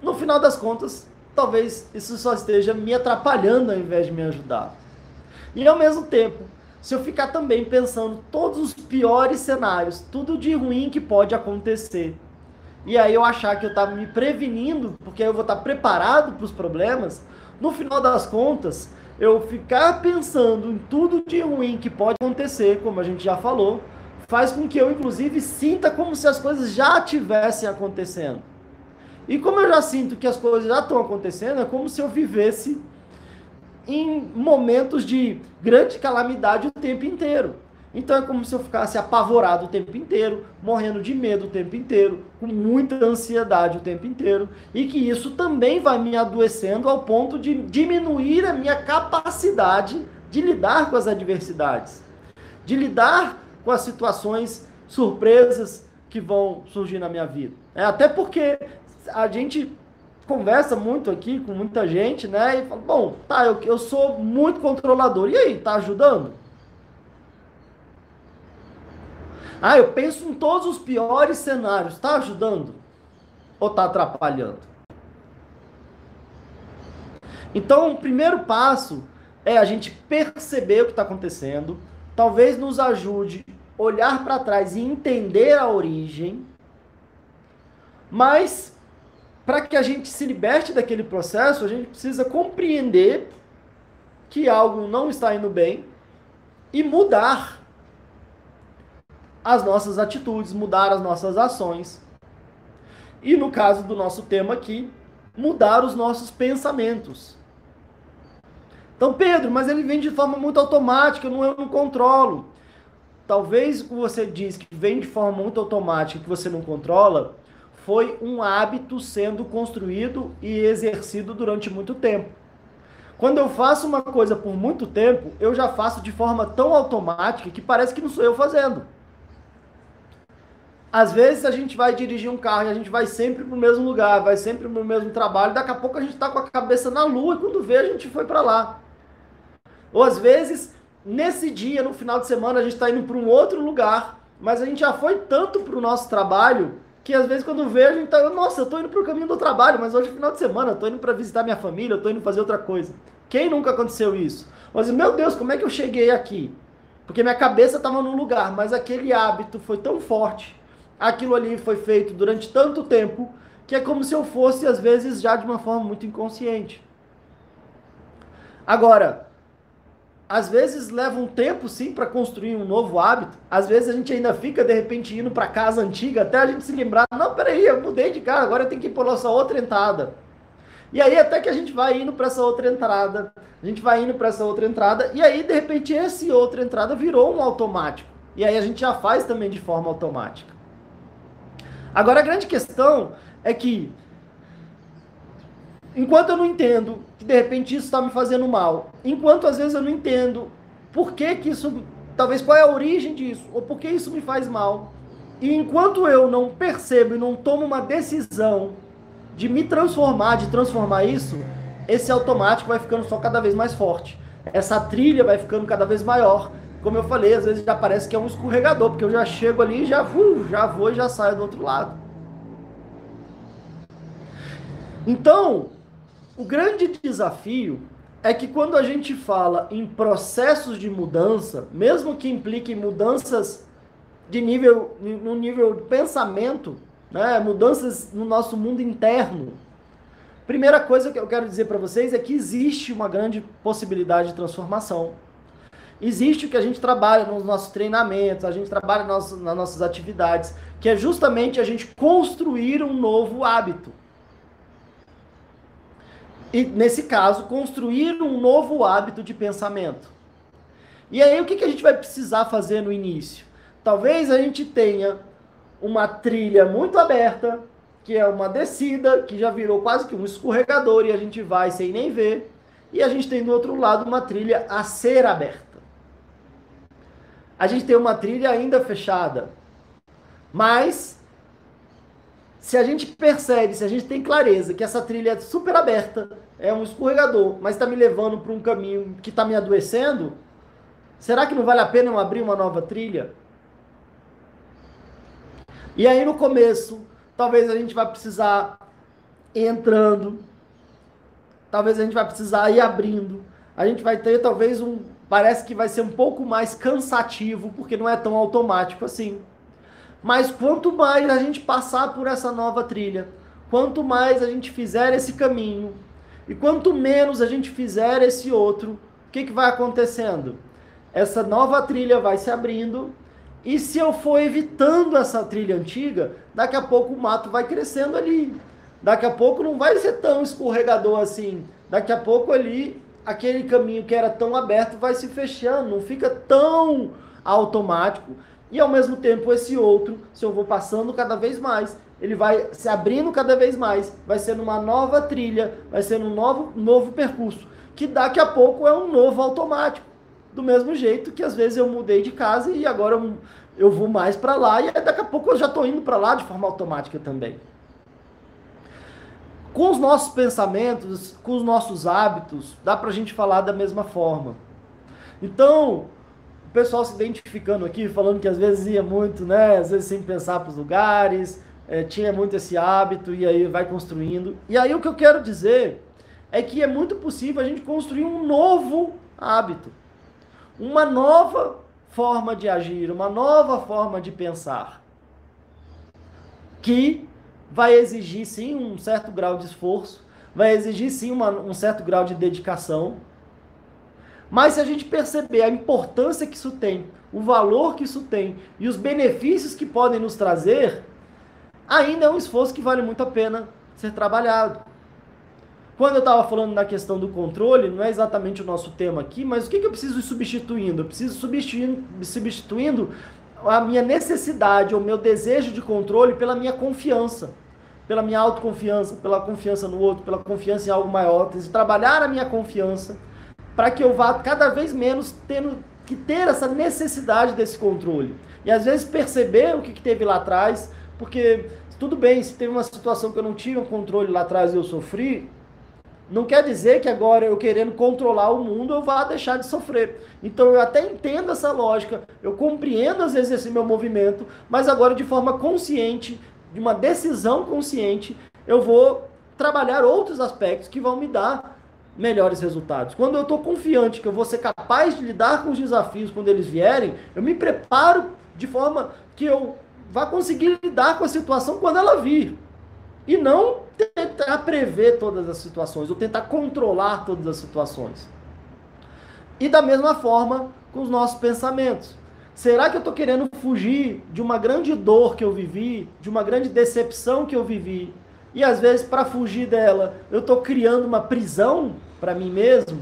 No final das contas, talvez isso só esteja me atrapalhando ao invés de me ajudar. E ao mesmo tempo, se eu ficar também pensando todos os piores cenários, tudo de ruim que pode acontecer, e aí eu achar que eu estou me prevenindo, porque eu vou estar preparado para os problemas, no final das contas, eu ficar pensando em tudo de ruim que pode acontecer, como a gente já falou, faz com que eu, inclusive, sinta como se as coisas já estivessem acontecendo. E como eu já sinto que as coisas já estão acontecendo, é como se eu vivesse em momentos de grande calamidade o tempo inteiro. Então é como se eu ficasse apavorado o tempo inteiro, morrendo de medo o tempo inteiro, com muita ansiedade o tempo inteiro, e que isso também vai me adoecendo ao ponto de diminuir a minha capacidade de lidar com as adversidades, de lidar com as situações surpresas que vão surgir na minha vida. É, até porque a gente conversa muito aqui com muita gente, né, e fala, bom, tá, eu, eu sou muito controlador, e aí, tá ajudando? Ah, eu penso em todos os piores cenários. Está ajudando? Ou está atrapalhando? Então, o primeiro passo é a gente perceber o que está acontecendo. Talvez nos ajude a olhar para trás e entender a origem. Mas, para que a gente se liberte daquele processo, a gente precisa compreender que algo não está indo bem e mudar as nossas atitudes, mudar as nossas ações. E no caso do nosso tema aqui, mudar os nossos pensamentos. Então, Pedro, mas ele vem de forma muito automática, eu não, eu não controlo. Talvez o que você diz que vem de forma muito automática, que você não controla, foi um hábito sendo construído e exercido durante muito tempo. Quando eu faço uma coisa por muito tempo, eu já faço de forma tão automática que parece que não sou eu fazendo. Às vezes a gente vai dirigir um carro e a gente vai sempre para o mesmo lugar, vai sempre para o mesmo trabalho, daqui a pouco a gente está com a cabeça na lua e quando vê a gente foi para lá. Ou às vezes, nesse dia, no final de semana, a gente está indo para um outro lugar, mas a gente já foi tanto para o nosso trabalho que às vezes quando vejo, a gente tá, nossa, eu tô indo pro caminho do trabalho, mas hoje é final de semana, eu tô indo para visitar minha família, eu tô indo fazer outra coisa. Quem nunca aconteceu isso? Mas, meu Deus, como é que eu cheguei aqui? Porque minha cabeça tava num lugar, mas aquele hábito foi tão forte, aquilo ali foi feito durante tanto tempo, que é como se eu fosse, às vezes, já de uma forma muito inconsciente. Agora, às vezes leva um tempo, sim, para construir um novo hábito. Às vezes a gente ainda fica, de repente, indo para casa antiga, até a gente se lembrar, não, peraí, eu mudei de casa, agora eu tenho que ir para nossa outra entrada. E aí até que a gente vai indo para essa outra entrada, a gente vai indo para essa outra entrada, e aí, de repente, essa outra entrada virou um automático. E aí a gente já faz também de forma automática. Agora, a grande questão é que, enquanto eu não entendo que, de repente, isso está me fazendo mal, enquanto, às vezes, eu não entendo por que que isso, talvez, qual é a origem disso, ou por que isso me faz mal, e enquanto eu não percebo e não tomo uma decisão de me transformar, de transformar isso, esse automático vai ficando só cada vez mais forte. Essa trilha vai ficando cada vez maior. Como eu falei, às vezes já parece que é um escorregador, porque eu já chego ali e já, uh, já vou e já saio do outro lado. Então, o grande desafio é que quando a gente fala em processos de mudança, mesmo que impliquem mudanças de nível, no nível de pensamento, né, mudanças no nosso mundo interno, primeira coisa que eu quero dizer para vocês é que existe uma grande possibilidade de transformação. Existe o que a gente trabalha nos nossos treinamentos, a gente trabalha nas nossas atividades, que é justamente a gente construir um novo hábito. E, nesse caso, construir um novo hábito de pensamento. E aí, o que a gente vai precisar fazer no início? Talvez a gente tenha uma trilha muito aberta, que é uma descida, que já virou quase que um escorregador, e a gente vai sem nem ver. E a gente tem, do outro lado, uma trilha a ser aberta. A gente tem uma trilha ainda fechada. Mas, se a gente percebe, se a gente tem clareza que essa trilha é super aberta, é um escorregador, mas está me levando para um caminho que está me adoecendo, será que não vale a pena eu abrir uma nova trilha? E aí no começo, talvez a gente vai precisar ir entrando, talvez a gente vai precisar ir abrindo, a gente vai ter talvez um, parece que vai ser um pouco mais cansativo, porque não é tão automático assim. Mas quanto mais a gente passar por essa nova trilha, quanto mais a gente fizer esse caminho, e quanto menos a gente fizer esse outro, o que que vai acontecendo? Essa nova trilha vai se abrindo, e se eu for evitando essa trilha antiga, daqui a pouco o mato vai crescendo ali. Daqui a pouco não vai ser tão escorregador assim. Daqui a pouco ali, aquele caminho que era tão aberto vai se fechando, não fica tão automático. E ao mesmo tempo esse outro, se eu vou passando cada vez mais, ele vai se abrindo cada vez mais, vai sendo uma nova trilha, vai sendo um novo, novo percurso, que daqui a pouco é um novo automático. Do mesmo jeito que às vezes eu mudei de casa e agora eu, eu vou mais para lá, e daqui a pouco eu já estou indo para lá de forma automática também. Com os nossos pensamentos, com os nossos hábitos, dá para a gente falar da mesma forma. Então, o pessoal se identificando aqui, falando que às vezes ia muito, né? Às vezes sem pensar para os lugares, é, tinha muito esse hábito e aí vai construindo. E aí o que eu quero dizer é que é muito possível a gente construir um novo hábito, uma nova forma de agir, uma nova forma de pensar, que vai exigir sim um certo grau de esforço, vai exigir sim uma, um certo grau de dedicação, mas se a gente perceber a importância que isso tem, o valor que isso tem e os benefícios que podem nos trazer, ainda é um esforço que vale muito a pena ser trabalhado. Quando eu estava falando na questão do controle, não é exatamente o nosso tema aqui, mas o que, que eu preciso ir substituindo? Eu preciso substituindo, substituindo a minha necessidade, o meu desejo de controle pela minha confiança, pela minha autoconfiança, pela confiança no outro, pela confiança em algo maior. Eu preciso trabalhar a minha confiança para que eu vá cada vez menos tendo que ter essa necessidade desse controle. E às vezes perceber o que, que teve lá atrás, porque tudo bem, se teve uma situação que eu não tinha um controle lá atrás e eu sofri, não quer dizer que agora eu querendo controlar o mundo eu vá deixar de sofrer. Então eu até entendo essa lógica, eu compreendo às vezes esse meu movimento, mas agora de forma consciente, de uma decisão consciente, eu vou trabalhar outros aspectos que vão me dar melhores resultados. Quando eu estou confiante que eu vou ser capaz de lidar com os desafios quando eles vierem, eu me preparo de forma que eu vá conseguir lidar com a situação quando ela vir. E não tentar prever todas as situações, ou tentar controlar todas as situações. E da mesma forma com os nossos pensamentos. Será que eu estou querendo fugir de uma grande dor que eu vivi, de uma grande decepção que eu vivi? E às vezes, para fugir dela, eu estou criando uma prisão para mim mesmo?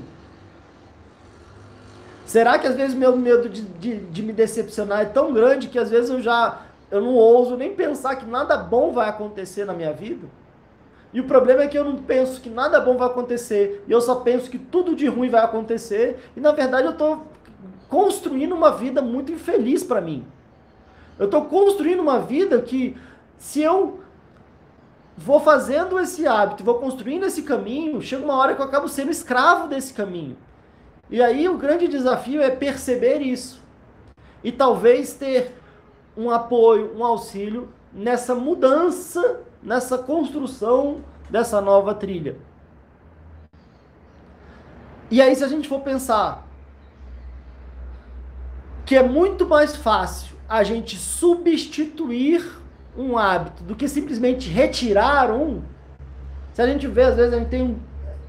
Será que às vezes meu medo de, de, de me decepcionar é tão grande que às vezes eu já... Eu não ouso nem pensar que nada bom vai acontecer na minha vida. E o problema é que eu não penso que nada bom vai acontecer. E eu só penso que tudo de ruim vai acontecer. E na verdade eu estou construindo uma vida muito infeliz para mim. Eu estou construindo uma vida que, se eu vou fazendo esse hábito, vou construindo esse caminho, chega uma hora que eu acabo sendo escravo desse caminho. E aí o grande desafio é perceber isso. E talvez ter um apoio, um auxílio nessa mudança, nessa construção dessa nova trilha. E aí, se a gente for pensar que é muito mais fácil a gente substituir um hábito do que simplesmente retirar um, se a gente vê, às vezes, a gente tem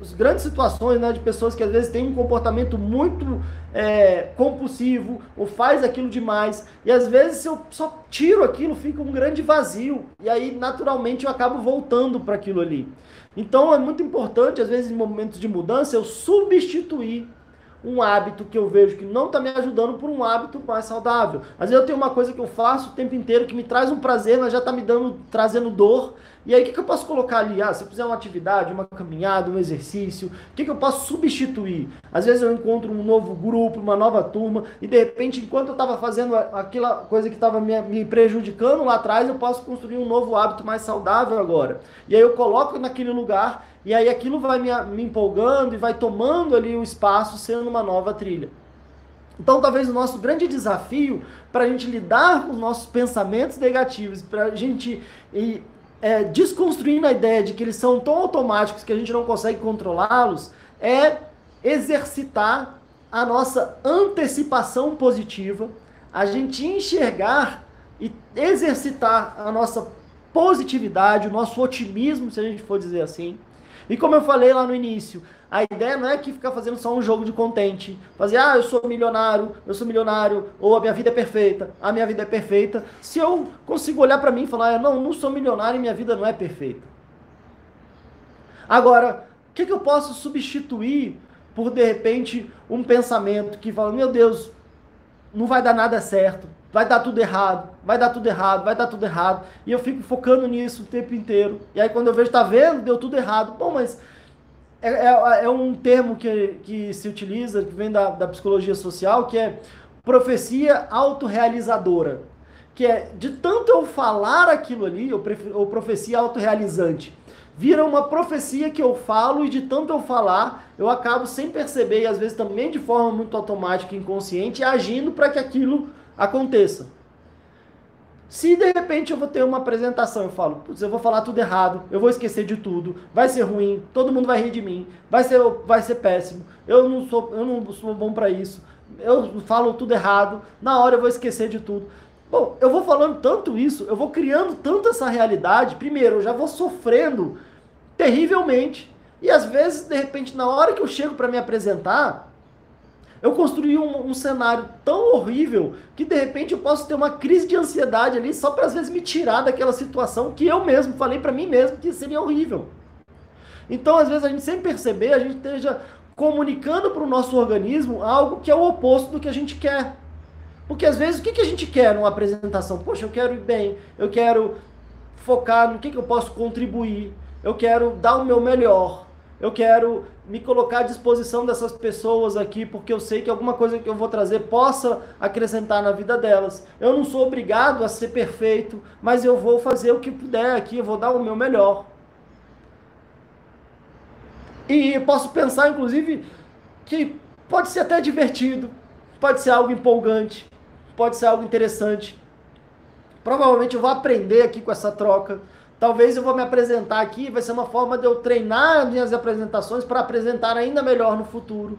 as grandes situações, né, de pessoas que às vezes têm um comportamento muito é, compulsivo, ou faz aquilo demais, e às vezes se eu só tiro aquilo, fica um grande vazio, e aí naturalmente eu acabo voltando para aquilo ali. Então é muito importante, às vezes em momentos de mudança, eu substituir um hábito que eu vejo que não está me ajudando por um hábito mais saudável. Às vezes eu tenho uma coisa que eu faço o tempo inteiro que me traz um prazer, mas já está me dando, trazendo dor. E aí o que, que eu posso colocar ali? Ah, se eu fizer uma atividade, uma caminhada, um exercício, o que, que eu posso substituir? Às vezes eu encontro um novo grupo, uma nova turma, e de repente, enquanto eu estava fazendo aquela coisa que estava me, me prejudicando lá atrás, eu posso construir um novo hábito mais saudável agora. E aí eu coloco naquele lugar, e aí aquilo vai me, me empolgando e vai tomando ali um espaço, sendo uma nova trilha. Então talvez o nosso grande desafio para a gente lidar com os nossos pensamentos negativos, para a gente e, é, desconstruindo a ideia de que eles são tão automáticos que a gente não consegue controlá-los, é exercitar a nossa antecipação positiva, a gente enxergar e exercitar a nossa positividade, o nosso otimismo, se a gente for dizer assim. E como eu falei lá no início, a ideia não é que ficar fazendo só um jogo de contente. Fazer, ah, eu sou milionário, eu sou milionário, ou a minha vida é perfeita, a minha vida é perfeita. Se eu consigo olhar para mim e falar, ah, não, não sou milionário e minha vida não é perfeita. Agora, o que, que eu posso substituir por, de repente, um pensamento que fala, meu Deus, não vai dar nada certo, vai dar tudo errado, vai dar tudo errado, vai dar tudo errado. E eu fico focando nisso o tempo inteiro. E aí quando eu vejo, tá vendo, deu tudo errado. Bom, mas... É, é, é um termo que, que se utiliza, que vem da, da psicologia social, que é profecia autorrealizadora. Que é, de tanto eu falar aquilo ali, ou, pref, ou profecia autorrealizante, vira uma profecia que eu falo e de tanto eu falar, eu acabo sem perceber e às vezes também de forma muito automática e inconsciente, agindo para que aquilo aconteça. Se de repente eu vou ter uma apresentação, eu falo, putz, eu vou falar tudo errado, eu vou esquecer de tudo, vai ser ruim, todo mundo vai rir de mim, vai ser, vai ser péssimo, eu não sou, eu não sou bom para isso, eu falo tudo errado, na hora eu vou esquecer de tudo. Bom, eu vou falando tanto isso, eu vou criando tanto essa realidade, primeiro, eu já vou sofrendo terrivelmente, e às vezes, de repente, na hora que eu chego para me apresentar, eu construí um, um cenário tão horrível que, de repente, eu posso ter uma crise de ansiedade ali só para, às vezes, me tirar daquela situação que eu mesmo falei para mim mesmo que seria horrível. Então, às vezes, a gente sem perceber, a gente esteja comunicando para o nosso organismo algo que é o oposto do que a gente quer. Porque, às vezes, o que a gente quer numa apresentação? Poxa, eu quero ir bem, eu quero focar no que eu posso contribuir, eu quero dar o meu melhor, eu quero me colocar à disposição dessas pessoas aqui, porque eu sei que alguma coisa que eu vou trazer possa acrescentar na vida delas. Eu não sou obrigado a ser perfeito, mas eu vou fazer o que puder aqui, eu vou dar o meu melhor. E eu posso pensar, inclusive, que pode ser até divertido, pode ser algo empolgante, pode ser algo interessante. Provavelmente eu vou aprender aqui com essa troca. Talvez eu vou me apresentar aqui, vai ser uma forma de eu treinar minhas apresentações para apresentar ainda melhor no futuro.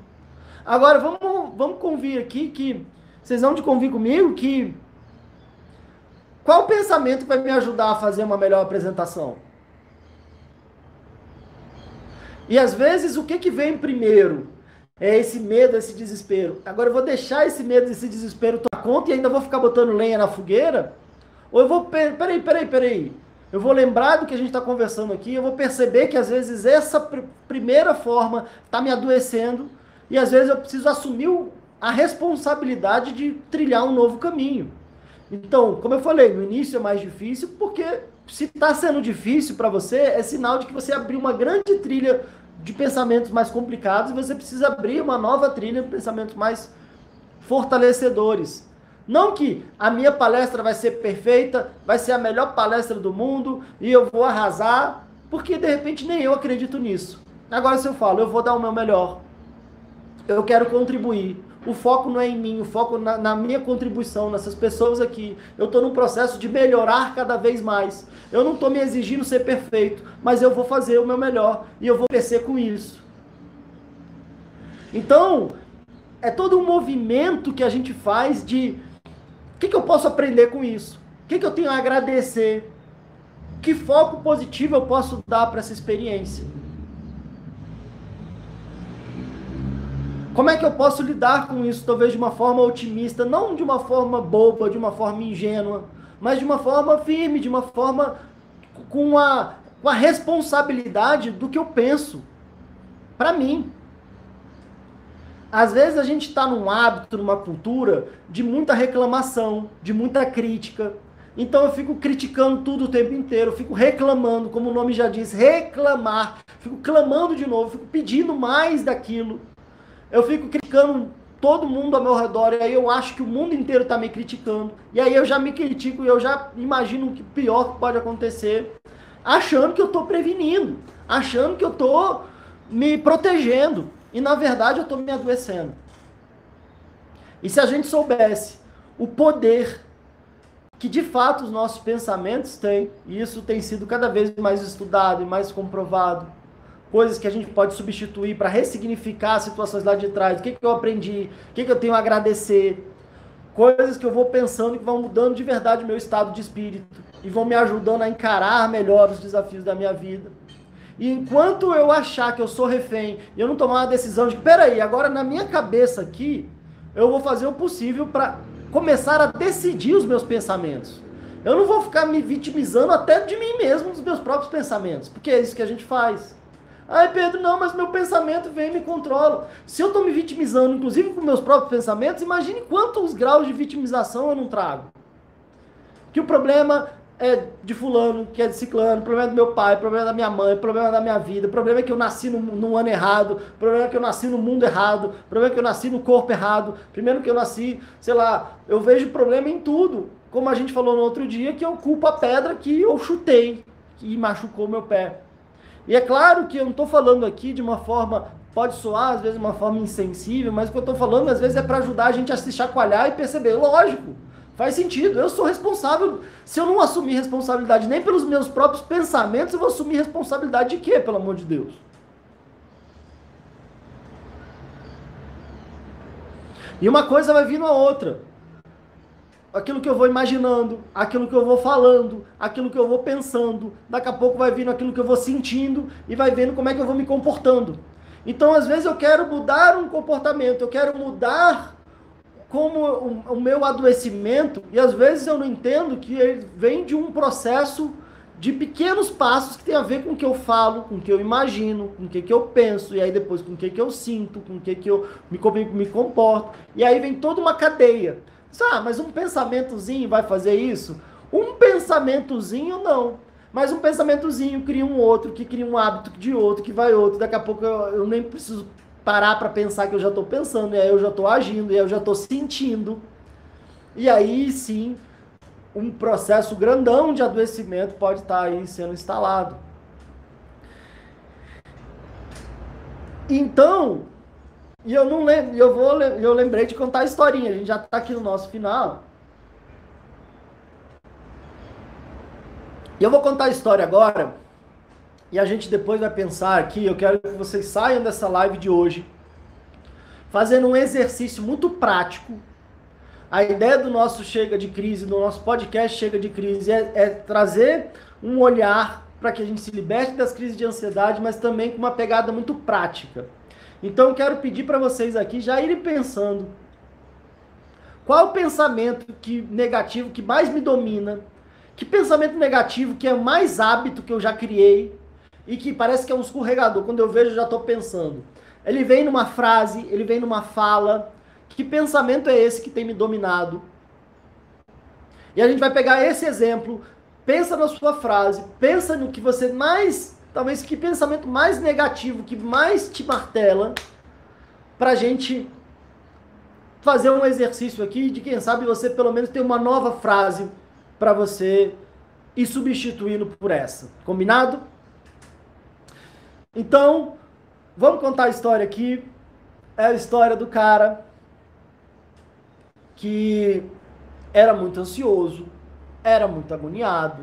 Agora, vamos, vamos convir aqui que, vocês vão de convir comigo que, qual o pensamento vai me ajudar a fazer uma melhor apresentação? E às vezes, o que que vem primeiro? É esse medo, esse desespero. Agora eu vou deixar esse medo, esse desespero tomar conta e ainda vou ficar botando lenha na fogueira? Ou eu vou... Peraí, peraí, peraí. Eu vou lembrar do que a gente está conversando aqui, eu vou perceber que às vezes essa pr- primeira forma está me adoecendo e às vezes eu preciso assumir a responsabilidade de trilhar um novo caminho. Então, como eu falei, no início é mais difícil porque se está sendo difícil para você, é sinal de que você abriu uma grande trilha de pensamentos mais complicados, você precisa abrir uma nova trilha de pensamentos mais fortalecedores. Não que a minha palestra vai ser perfeita, vai ser a melhor palestra do mundo e eu vou arrasar, porque de repente nem eu acredito nisso. Agora se eu falo, eu vou dar o meu melhor, eu quero contribuir, o foco não é em mim, o foco na, na minha contribuição, nessas pessoas aqui. Eu estou num processo de melhorar cada vez mais. Eu não estou me exigindo ser perfeito, mas eu vou fazer o meu melhor e eu vou crescer com isso. Então, é todo um movimento que a gente faz de o que, que eu posso aprender com isso? O que, que eu tenho a agradecer? Que foco positivo eu posso dar para essa experiência? Como é que eu posso lidar com isso, talvez de uma forma otimista, não de uma forma boba, de uma forma ingênua, mas de uma forma firme, de uma forma com a, com a responsabilidade do que eu penso, para mim. Às vezes a gente está num hábito, numa cultura de muita reclamação, de muita crítica, então eu fico criticando tudo o tempo inteiro, eu fico reclamando, como o nome já diz, reclamar, fico clamando de novo, fico pedindo mais daquilo. Eu fico criticando todo mundo ao meu redor, e aí eu acho que o mundo inteiro está me criticando, e aí eu já me critico, e eu já imagino o que pior que pode acontecer, achando que eu estou prevenindo, achando que eu estou me protegendo, e na verdade eu estou me adoecendo. E se a gente soubesse o poder que de fato os nossos pensamentos têm, e isso tem sido cada vez mais estudado e mais comprovado, coisas que a gente pode substituir para ressignificar as situações lá de trás, o que, que eu aprendi, o que, que eu tenho a agradecer, coisas que eu vou pensando e que vão mudando de verdade o meu estado de espírito e vão me ajudando a encarar melhor os desafios da minha vida. E enquanto eu achar que eu sou refém e eu não tomar uma decisão de, peraí, agora na minha cabeça aqui, eu vou fazer o possível para começar a decidir os meus pensamentos. Eu não vou ficar me vitimizando até de mim mesmo, dos meus próprios pensamentos, porque é isso que a gente faz. Ai, Pedro, não, mas meu pensamento vem e me controla. Se eu estou me vitimizando, inclusive com meus próprios pensamentos, imagine quantos graus de vitimização eu não trago. Que o problema é de fulano, que é de ciclano, o problema é do meu pai, o problema é da minha mãe, o problema é da minha vida, o problema é que eu nasci no, no ano errado, o problema é que eu nasci no mundo errado, o problema é que eu nasci no corpo errado, primeiro que eu nasci, sei lá, eu vejo problema em tudo. Como a gente falou no outro dia, que eu culpo a pedra que eu chutei, que machucou meu pé. E é claro que eu não estou falando aqui de uma forma, pode soar às vezes uma forma insensível, mas o que eu estou falando às vezes é para ajudar a gente a se chacoalhar e perceber, lógico, faz sentido, eu sou responsável, se eu não assumir responsabilidade nem pelos meus próprios pensamentos, eu vou assumir responsabilidade de quê, pelo amor de Deus? E uma coisa vai vindo a outra, aquilo que eu vou imaginando, aquilo que eu vou falando, aquilo que eu vou pensando, daqui a pouco vai vindo aquilo que eu vou sentindo e vai vendo como é que eu vou me comportando. Então, às vezes eu quero mudar um comportamento, eu quero mudar como o, o meu adoecimento, e às vezes eu não entendo que ele vem de um processo de pequenos passos que tem a ver com o que eu falo, com o que eu imagino, com o que, que eu penso, e aí depois com o que, que eu sinto, com o que, que eu me, me comporto, e aí vem toda uma cadeia. Ah, mas um pensamentozinho vai fazer isso? Um pensamentozinho não, mas um pensamentozinho cria um outro, que cria um hábito de outro, que vai outro, daqui a pouco eu, eu nem preciso parar para pensar que eu já estou pensando, e aí eu já estou agindo, e aí eu já estou sentindo, e aí sim, um processo grandão de adoecimento pode estar aí sendo instalado. Então, e eu não lembro, eu vou, eu lembrei de contar a historinha, a gente já está aqui no nosso final. E eu vou contar a história agora, e a gente depois vai pensar aqui, eu quero que vocês saiam dessa live de hoje, fazendo um exercício muito prático. A ideia do nosso Chega de Crise, do nosso podcast Chega de Crise, é, é trazer um olhar para que a gente se liberte das crises de ansiedade, mas também com uma pegada muito prática. Então, eu quero pedir para vocês aqui já irem pensando qual é o pensamento que, negativo que mais me domina, que pensamento negativo que é o mais hábito que eu já criei e que parece que é um escorregador. Quando eu vejo, eu já estou pensando. Ele vem numa frase, ele vem numa fala. Que pensamento é esse que tem me dominado? E a gente vai pegar esse exemplo, pensa na sua frase, pensa no que você mais, talvez que pensamento mais negativo, que mais te martela, para a gente fazer um exercício aqui de quem sabe você pelo menos ter uma nova frase para você ir substituindo por essa. Combinado? Então, vamos contar a história aqui. É a história do cara que era muito ansioso, era muito agoniado,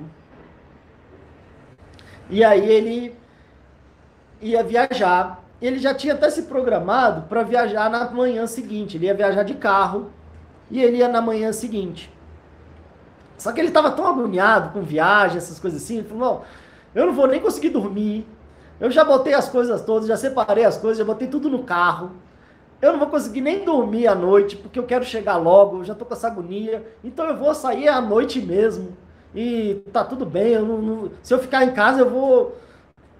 e aí ele ia viajar, ele já tinha até se programado para viajar na manhã seguinte, ele ia viajar de carro, e ele ia na manhã seguinte, só que ele estava tão agoniado com viagem, essas coisas assim, ele falou, não, eu não vou nem conseguir dormir, eu já botei as coisas todas, já separei as coisas, já botei tudo no carro, eu não vou conseguir nem dormir à noite, porque eu quero chegar logo, eu já tô com essa agonia, então eu vou sair à noite mesmo, e tá tudo bem, eu não, não, se eu ficar em casa eu vou,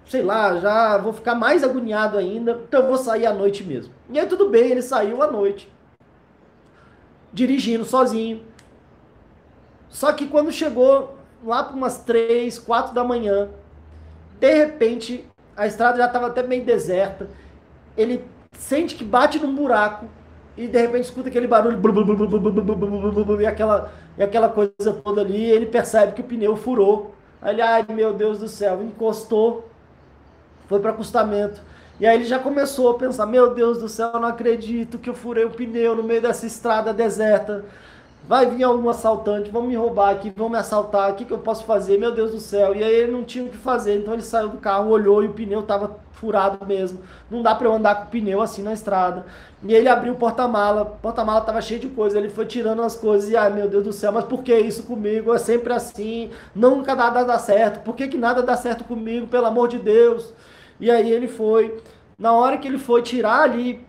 sei lá, já vou ficar mais agoniado ainda, então eu vou sair à noite mesmo. E aí tudo bem, ele saiu à noite, dirigindo sozinho, só que quando chegou lá para umas três, quatro da manhã, de repente, a estrada já tava até meio deserta, ele sente que bate num buraco e de repente escuta aquele barulho blu, blu, blu, blu, blu, blu, blu, blu, e, aquela, e aquela coisa toda ali, e ele percebe que o pneu furou. Aí ele, ai meu Deus do céu, encostou, foi para acostamento. E aí ele já começou a pensar, meu Deus do céu, eu não acredito que eu furei o pneu no meio dessa estrada deserta. Vai vir algum assaltante, vão me roubar aqui, vão me assaltar, o que, que eu posso fazer? Meu Deus do céu. E aí ele não tinha o que fazer, então ele saiu do carro, olhou e o pneu estava furado mesmo. Não dá para eu andar com o pneu assim na estrada. E ele abriu o porta-mala, o porta-mala estava cheio de coisa, ele foi tirando as coisas e, ai meu Deus do céu, mas por que isso comigo? É sempre assim, nunca nada dá certo, por que, que nada dá certo comigo, pelo amor de Deus? E aí ele foi, na hora que ele foi tirar ali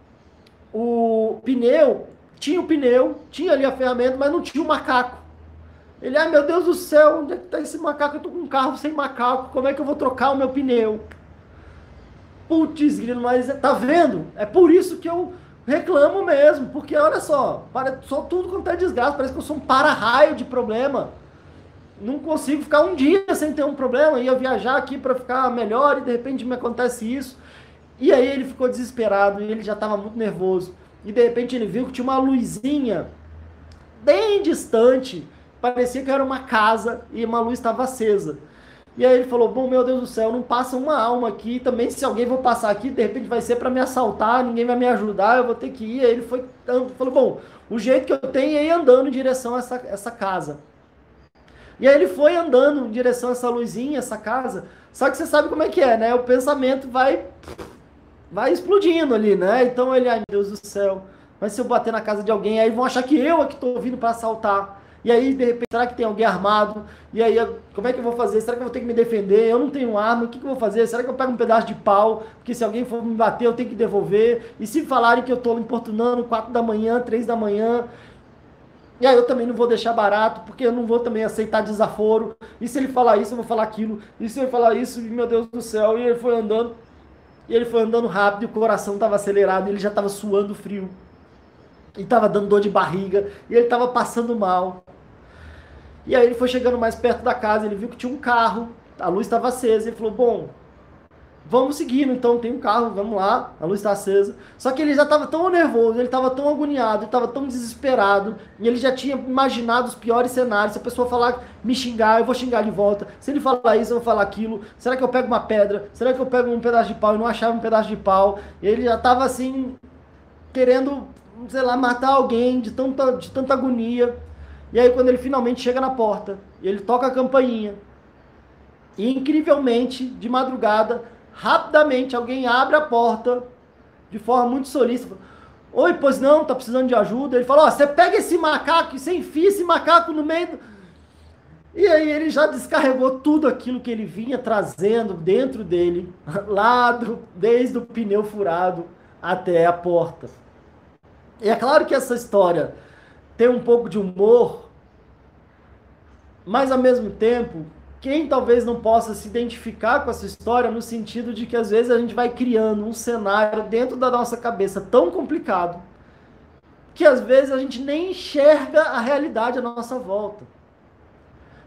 o pneu, tinha o pneu, tinha ali a ferramenta, mas não tinha o macaco. Ele, ai meu Deus do céu, onde é que tá esse macaco? Eu tô com um carro sem macaco, como é que eu vou trocar o meu pneu? Putz, grilo, mas tá vendo? É por isso que eu reclamo mesmo, porque olha só, para, só tudo quanto é desgraça, parece que eu sou um para-raio de problema. Não consigo ficar um dia sem ter um problema, ia viajar aqui para ficar melhor e de repente me acontece isso. E aí ele ficou desesperado e ele já tava muito nervoso. E de repente ele viu que tinha uma luzinha bem distante, parecia que era uma casa e uma luz estava acesa. E aí ele falou, bom, meu Deus do céu, não passa uma alma aqui, também se alguém for passar aqui, de repente vai ser para me assaltar, ninguém vai me ajudar, eu vou ter que ir. Aí ele foi, falou, bom, o jeito que eu tenho é ir andando em direção a essa, essa casa. E aí ele foi andando em direção a essa luzinha, essa casa, só que você sabe como é que é, né? O pensamento vai, vai explodindo ali, né? Então ele, ai meu Deus do céu, mas se eu bater na casa de alguém, aí vão achar que eu é que estou vindo para assaltar. E aí, de repente, será que tem alguém armado? E aí, como é que eu vou fazer? Será que eu vou ter que me defender? Eu não tenho arma, o que, que eu vou fazer? Será que eu pego um pedaço de pau? Porque se alguém for me bater, eu tenho que devolver. E se falarem que eu estou importunando quatro da manhã, três da manhã... E aí eu também não vou deixar barato, porque eu não vou também aceitar desaforo. E se ele falar isso, eu vou falar aquilo. E se ele falar isso, meu Deus do céu. E ele foi andando, e ele foi andando rápido, e o coração estava acelerado, e ele já estava suando frio. E estava dando dor de barriga, e ele estava passando mal. E aí ele foi chegando mais perto da casa, ele viu que tinha um carro, a luz estava acesa, ele falou, bom, vamos seguindo, então tem um carro, vamos lá, a luz está acesa. Só que ele já estava tão nervoso, ele estava tão agoniado, ele estava tão desesperado, e ele já tinha imaginado os piores cenários, se a pessoa falar, me xingar, eu vou xingar de volta, se ele falar isso, eu vou falar aquilo, será que eu pego uma pedra, será que eu pego um pedaço de pau, e não achava um pedaço de pau, e ele já estava assim, querendo, sei lá, matar alguém de tanta, de tanta agonia. E aí quando ele finalmente chega na porta, ele toca a campainha, e incrivelmente, de madrugada, rapidamente alguém abre a porta, de forma muito solícita, oi, pois não, tá precisando de ajuda. Ele fala, ó, você pega esse macaco e você enfia esse macaco no meio do... E aí ele já descarregou tudo aquilo que ele vinha trazendo dentro dele, lá do, desde o pneu furado até a porta. E é claro que essa história tem um pouco de humor, mas ao mesmo tempo, quem talvez não possa se identificar com essa história no sentido de que às vezes a gente vai criando um cenário dentro da nossa cabeça tão complicado que às vezes a gente nem enxerga a realidade à nossa volta.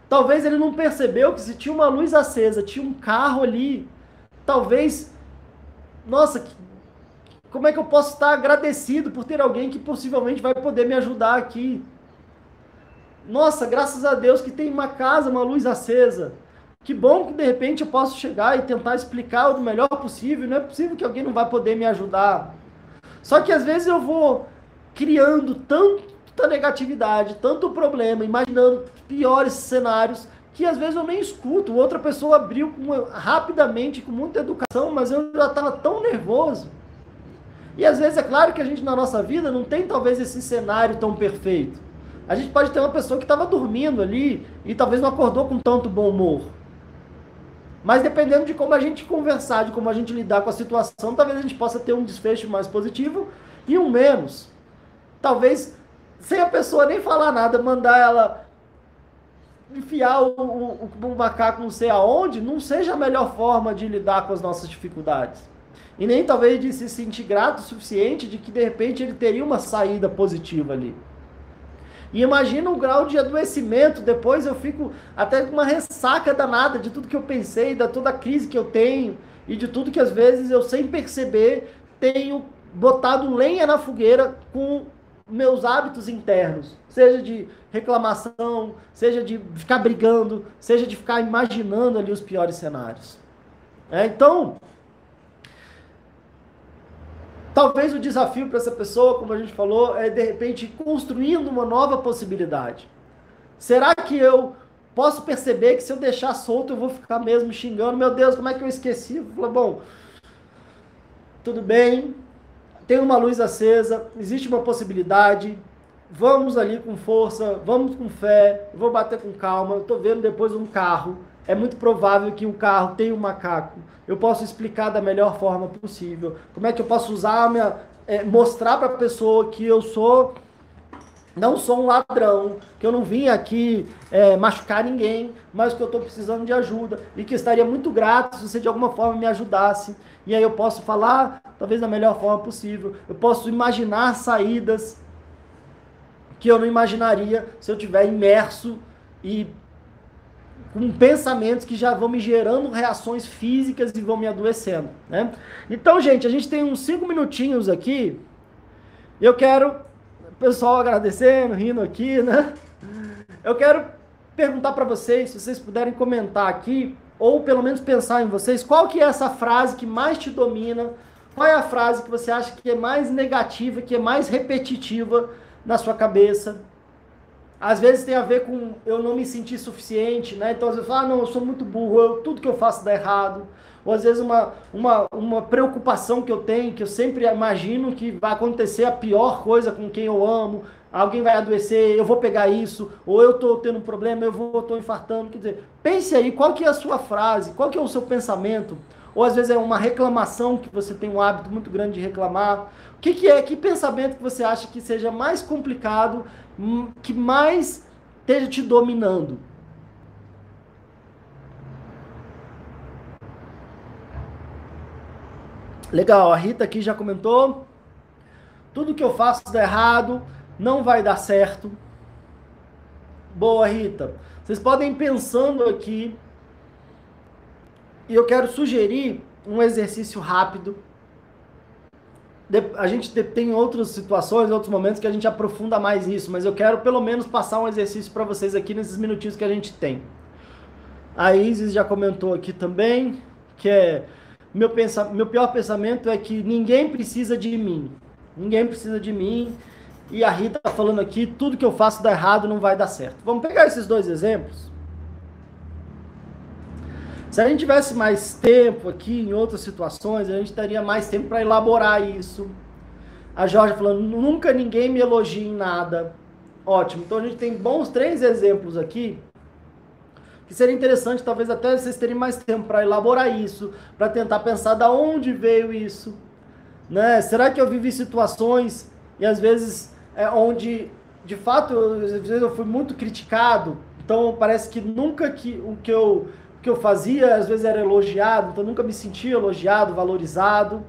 Talvez ele não percebeu que se tinha uma luz acesa, tinha um carro ali, talvez, nossa, que... Como é que eu posso estar agradecido por ter alguém que possivelmente vai poder me ajudar aqui? Nossa, graças a Deus que tem uma casa, uma luz acesa. Que bom que de repente eu posso chegar e tentar explicar o melhor possível. Não é possível que alguém não vai poder me ajudar. Só que às vezes eu vou criando tanta negatividade, tanto problema, imaginando piores cenários, que às vezes eu nem escuto. Outra pessoa abriu com, rapidamente, com muita educação, mas eu já estava tão nervoso. E às vezes é claro que a gente na nossa vida não tem talvez esse cenário tão perfeito. A gente pode ter uma pessoa que estava dormindo ali e talvez não acordou com tanto bom humor. Mas dependendo de como a gente conversar, de como a gente lidar com a situação, talvez a gente possa ter um desfecho mais positivo e um menos. Talvez sem a pessoa nem falar nada, mandar ela enfiar o, o, o macaco não sei aonde, não seja a melhor forma de lidar com as nossas dificuldades. E nem talvez de se sentir grato o suficiente de que de repente ele teria uma saída positiva ali. E imagina o grau de adoecimento, depois eu fico até com uma ressaca danada de tudo que eu pensei, da toda a crise que eu tenho, e de tudo que às vezes eu sem perceber tenho botado lenha na fogueira com meus hábitos internos, seja de reclamação, seja de ficar brigando, seja de ficar imaginando ali os piores cenários. É, então... Talvez o desafio para essa pessoa, como a gente falou, é de repente construindo uma nova possibilidade. Será que eu posso perceber que se eu deixar solto eu vou ficar mesmo xingando? Meu Deus, como é que eu esqueci? Eu falo, bom, tudo bem, tem uma luz acesa, existe uma possibilidade, vamos ali com força, vamos com fé, vou bater com calma, eu estou vendo depois um carro, é muito provável que o carro tenha um macaco. Eu posso explicar da melhor forma possível. Como é que eu posso usar a minha, é, mostrar para a pessoa que eu sou, não sou um ladrão, que eu não vim aqui é, machucar ninguém, mas que eu estou precisando de ajuda e que eu estaria muito grato se você de alguma forma me ajudasse. E aí eu posso falar, talvez da melhor forma possível. Eu posso imaginar saídas que eu não imaginaria se eu estiver imerso e com pensamentos que já vão me gerando reações físicas e vão me adoecendo, né? Então, gente, a gente tem uns cinco minutinhos aqui. Eu quero, o pessoal agradecendo, rindo aqui, né? Eu quero perguntar para vocês, se vocês puderem comentar aqui, ou pelo menos pensar em vocês, qual que é essa frase que mais te domina, qual é a frase que você acha que é mais negativa, que é mais repetitiva na sua cabeça. Às vezes tem a ver com eu não me sentir suficiente, né? Então às vezes eu falo, ah, não, eu sou muito burro, eu, tudo que eu faço dá errado. Ou às vezes uma, uma, uma preocupação que eu tenho, que eu sempre imagino que vai acontecer a pior coisa com quem eu amo, alguém vai adoecer, eu vou pegar isso, ou eu estou tendo um problema, eu vou, estou infartando. Quer dizer, pense aí, qual que é a sua frase, qual que é o seu pensamento? Ou às vezes é uma reclamação, que você tem um hábito muito grande de reclamar. O que, que é, que pensamento que você acha que seja mais complicado, que mais esteja te dominando? Legal, a Rita aqui já comentou. Tudo que eu faço dá errado, não vai dar certo. Boa, Rita. Vocês podem ir pensando aqui. E eu quero sugerir um exercício rápido. A gente tem outras situações, outros momentos que a gente aprofunda mais isso, mas eu quero pelo menos passar um exercício para vocês aqui nesses minutinhos que a gente tem. A Isis já comentou aqui também, que é, meu, pensa, meu pior pensamento é que ninguém precisa de mim. Ninguém precisa de mim. E a Rita tá falando aqui, tudo que eu faço dá errado, não vai dar certo. Vamos pegar esses dois exemplos? Se a gente tivesse mais tempo aqui, em outras situações, a gente teria mais tempo para elaborar isso. A Jorge falando, nunca ninguém me elogia em nada. Ótimo. Então a gente tem bons três exemplos aqui, que seria interessante, talvez até vocês terem mais tempo para elaborar isso, para tentar pensar de onde veio isso. Né? Será que eu vivi situações, e às vezes, é onde, de fato, eu, às vezes eu fui muito criticado, então parece que nunca que, o que eu... que eu fazia, às vezes era elogiado, então eu nunca me sentia elogiado, valorizado.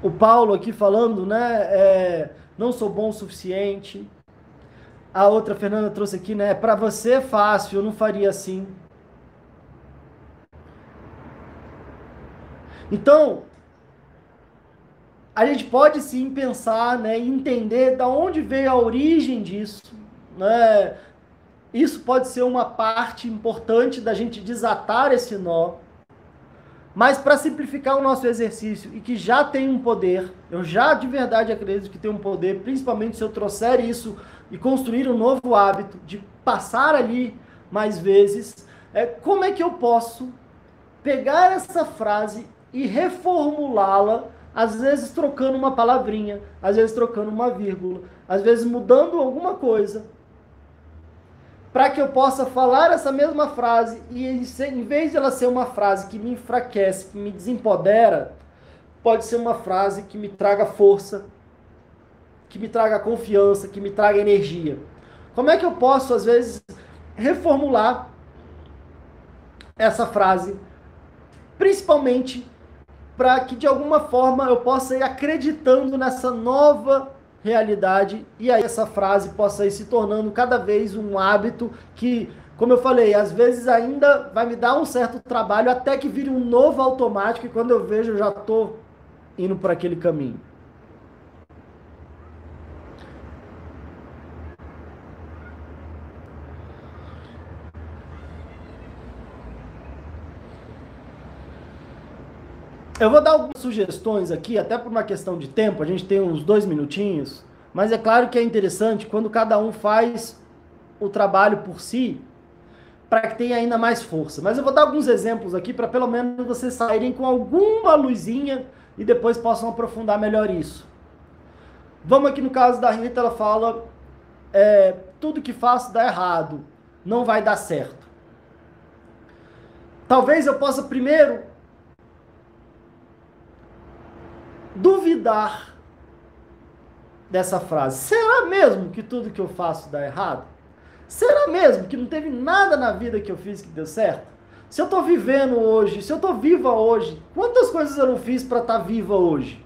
O Paulo aqui falando, né, é, não sou bom o suficiente. A outra, a Fernanda trouxe aqui, né, para você é fácil, eu não faria assim. Então, a gente pode sim pensar, né, entender de onde veio a origem disso, né. Isso pode ser uma parte importante da gente desatar esse nó. Mas para simplificar o nosso exercício, e que já tem um poder, eu já de verdade acredito que tem um poder, principalmente se eu trouxer isso e construir um novo hábito de passar ali mais vezes, é, como é que eu posso pegar essa frase e reformulá-la, às vezes trocando uma palavrinha, às vezes trocando uma vírgula, às vezes mudando alguma coisa, para que eu possa falar essa mesma frase e em vez de ela ser uma frase que me enfraquece, que me desempodera, pode ser uma frase que me traga força, que me traga confiança, que me traga energia. Como é que eu posso, às vezes, reformular essa frase, principalmente para que, de alguma forma, eu possa ir acreditando nessa nova realidade, e aí essa frase possa ir se tornando cada vez um hábito que, como eu falei, às vezes ainda vai me dar um certo trabalho até que vire um novo automático, e quando eu vejo eu já estou indo para aquele caminho. Eu vou dar algumas sugestões aqui, até por uma questão de tempo, a gente tem uns dois minutinhos, mas é claro que é interessante quando cada um faz o trabalho por si, para que tenha ainda mais força. Mas eu vou dar alguns exemplos aqui, para pelo menos vocês saírem com alguma luzinha e depois possam aprofundar melhor isso. Vamos aqui no caso da Rita, ela fala, é, tudo que faço dá errado, não vai dar certo. Talvez eu possa primeiro duvidar dessa frase. Será mesmo que tudo que eu faço dá errado? Será mesmo que não teve nada na vida que eu fiz que deu certo? Se eu estou vivendo hoje, se eu estou viva hoje, quantas coisas eu não fiz para estar viva hoje?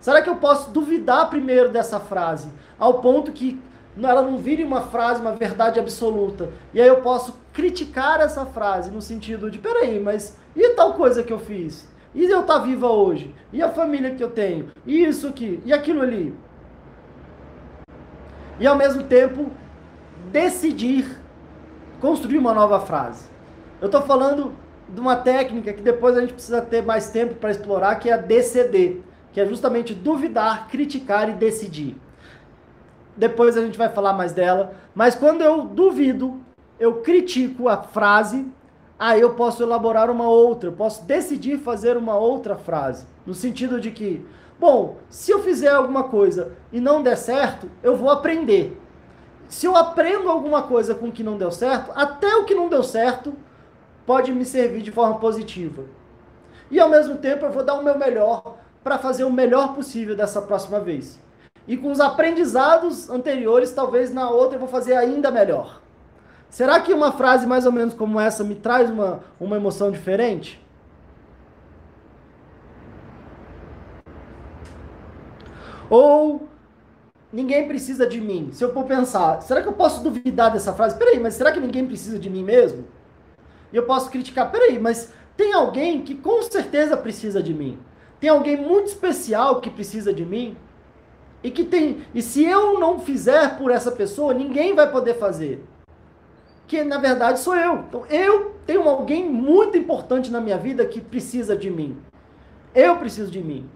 Será que eu posso duvidar primeiro dessa frase, ao ponto que ela não vire uma frase, uma verdade absoluta? E aí eu posso criticar essa frase no sentido de, peraí, mas e tal coisa que eu fiz? E eu estar viva hoje? E a família que eu tenho? E isso aqui? E aquilo ali? E ao mesmo tempo, decidir construir uma nova frase. Eu estou falando de uma técnica que depois a gente precisa ter mais tempo para explorar, que é a D C D, que é justamente duvidar, criticar e decidir. Depois a gente vai falar mais dela, mas quando eu duvido, eu critico a frase, aí eu posso elaborar uma outra, eu posso decidir fazer uma outra frase, no sentido de que, bom, se eu fizer alguma coisa e não der certo, eu vou aprender. Se eu aprendo alguma coisa com o que não deu certo, até o que não deu certo pode me servir de forma positiva. E ao mesmo tempo eu vou dar o meu melhor para fazer o melhor possível dessa próxima vez. E com os aprendizados anteriores, talvez na outra eu vou fazer ainda melhor. Será que uma frase mais ou menos como essa me traz uma, uma emoção diferente? Ou ninguém precisa de mim. Se eu for pensar, será que eu posso duvidar dessa frase? Peraí, mas será que ninguém precisa de mim mesmo? E eu posso criticar, peraí, mas tem alguém que com certeza precisa de mim. Tem alguém muito especial que precisa de mim. E, que tem, e se eu não fizer por essa pessoa, ninguém vai poder fazer. Que na verdade sou eu. Então eu tenho alguém muito importante na minha vida que precisa de mim. Eu preciso de mim.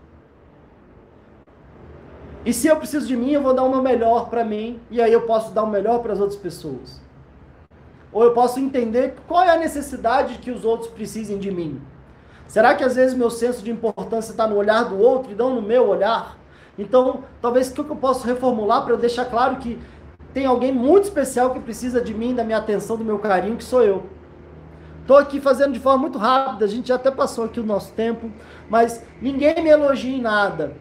E se eu preciso de mim, eu vou dar o meu melhor para mim, e aí eu posso dar o melhor para as outras pessoas. Ou eu posso entender qual é a necessidade que os outros precisem de mim. Será que às vezes meu senso de importância está no olhar do outro e não no meu olhar? Então, talvez o que eu posso reformular para eu deixar claro que tem alguém muito especial que precisa de mim, da minha atenção, do meu carinho, que sou eu. Estou aqui fazendo de forma muito rápida, a gente já até passou aqui o nosso tempo, mas ninguém me elogia em nada.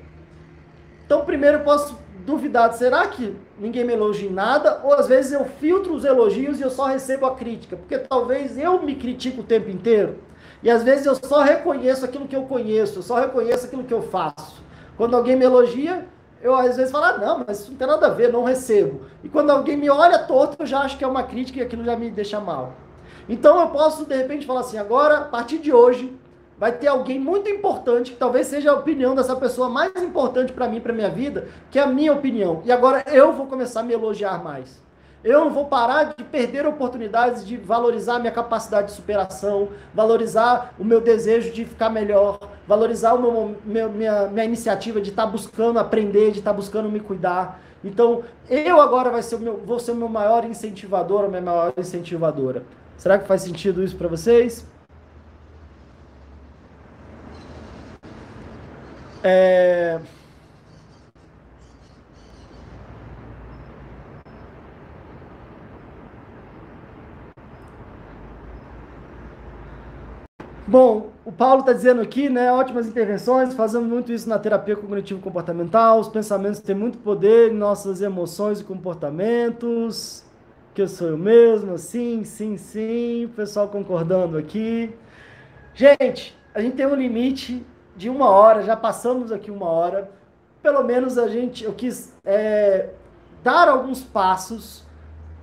Então, primeiro eu posso duvidar, será que ninguém me elogia em nada? Ou às vezes eu filtro os elogios e eu só recebo a crítica? Porque talvez eu me critico o tempo inteiro. E às vezes eu só reconheço aquilo que eu conheço, eu só reconheço aquilo que eu faço. Quando alguém me elogia, eu às vezes falo, ah, não, mas isso não tem nada a ver, não recebo. E quando alguém me olha torto, eu já acho que é uma crítica e aquilo já me deixa mal. Então eu posso, de repente, falar assim, agora, a partir de hoje, vai ter alguém muito importante, que talvez seja a opinião dessa pessoa mais importante para mim, para minha vida, que é a minha opinião. E agora eu vou começar a me elogiar mais. Eu não vou parar de perder oportunidades de valorizar a minha capacidade de superação, valorizar o meu desejo de ficar melhor, valorizar o meu, meu, minha, minha iniciativa de estar buscando aprender, de estar buscando me cuidar. Então, eu agora vai ser o meu, vou ser o meu maior incentivador, a minha maior incentivadora. Será que faz sentido isso para vocês? É... Bom, o Paulo está dizendo aqui, né, ótimas intervenções, fazemos muito isso na terapia cognitivo-comportamental, os pensamentos têm muito poder em nossas emoções e comportamentos, que eu sou eu mesmo, sim, sim, sim, o pessoal concordando aqui. Gente, a gente tem um limite de uma hora, já passamos aqui uma hora, pelo menos a gente, eu quis é, dar alguns passos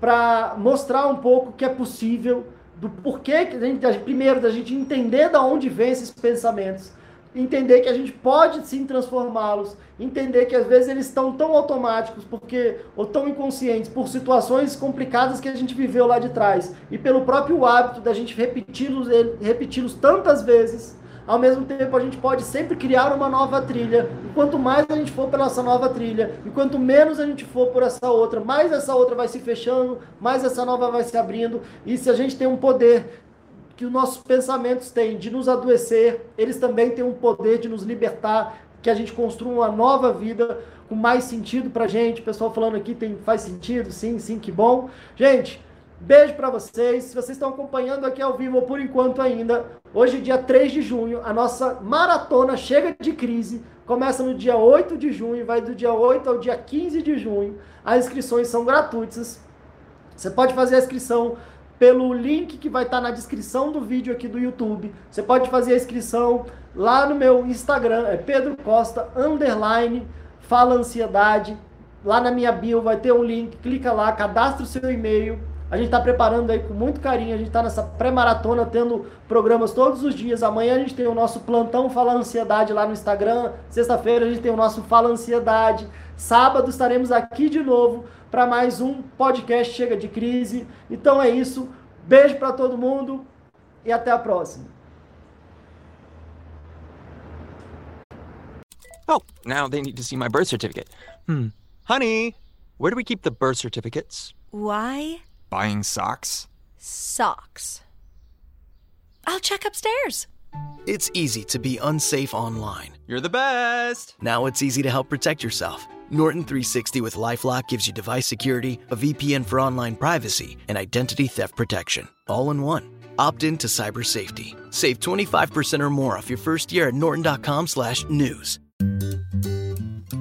para mostrar um pouco que é possível, do porquê, que a gente, primeiro, da gente entender de onde vem esses pensamentos, entender que a gente pode sim transformá-los, entender que às vezes eles estão tão automáticos porque, ou tão inconscientes por situações complicadas que a gente viveu lá de trás, e pelo próprio hábito da gente repeti-los, repeti-los tantas vezes. Ao mesmo tempo, a gente pode sempre criar uma nova trilha. E quanto mais a gente for pela nossa nova trilha, e quanto menos a gente for por essa outra, mais essa outra vai se fechando, mais essa nova vai se abrindo. E se a gente tem um poder que os nossos pensamentos têm de nos adoecer, eles também têm um poder de nos libertar, que a gente construa uma nova vida com mais sentido pra gente. O pessoal falando aqui tem, faz sentido, sim, sim, que bom. Gente, beijo para vocês. Se vocês estão acompanhando aqui ao vivo, por enquanto ainda, hoje, dia três de junho, a nossa maratona Chega de Crise, começa no dia oito de junho, vai do dia oito ao dia quinze de junho, as inscrições são gratuitas, você pode fazer a inscrição pelo link que vai estar na descrição do vídeo aqui do YouTube, você pode fazer a inscrição lá no meu Instagram, é Pedro Costa, underline, fala ansiedade, lá na minha bio vai ter um link, clica lá, cadastra o seu e-mail. A gente está preparando aí com muito carinho, a gente está nessa pré-maratona, tendo programas todos os dias. Amanhã a gente tem o nosso plantão Fala Ansiedade lá no Instagram. Sexta-feira a gente tem o nosso Fala Ansiedade. Sábado estaremos aqui de novo para mais um podcast Chega de Crise. Então é isso. Beijo para todo mundo e até a próxima. Oh, now they need to see my birth certificate. Hmm. Honey, where do we keep the birth certificates? Why? Buying socks? Socks. I'll check upstairs. It's easy to be unsafe online. You're the best. Now it's easy to help protect yourself. Norton trezentos e sessenta with LifeLock gives you device security, a V P N for online privacy, and identity theft protection. All in one. Opt in to cyber safety. Save twenty-five percent or more off your first year at norton.com slash news.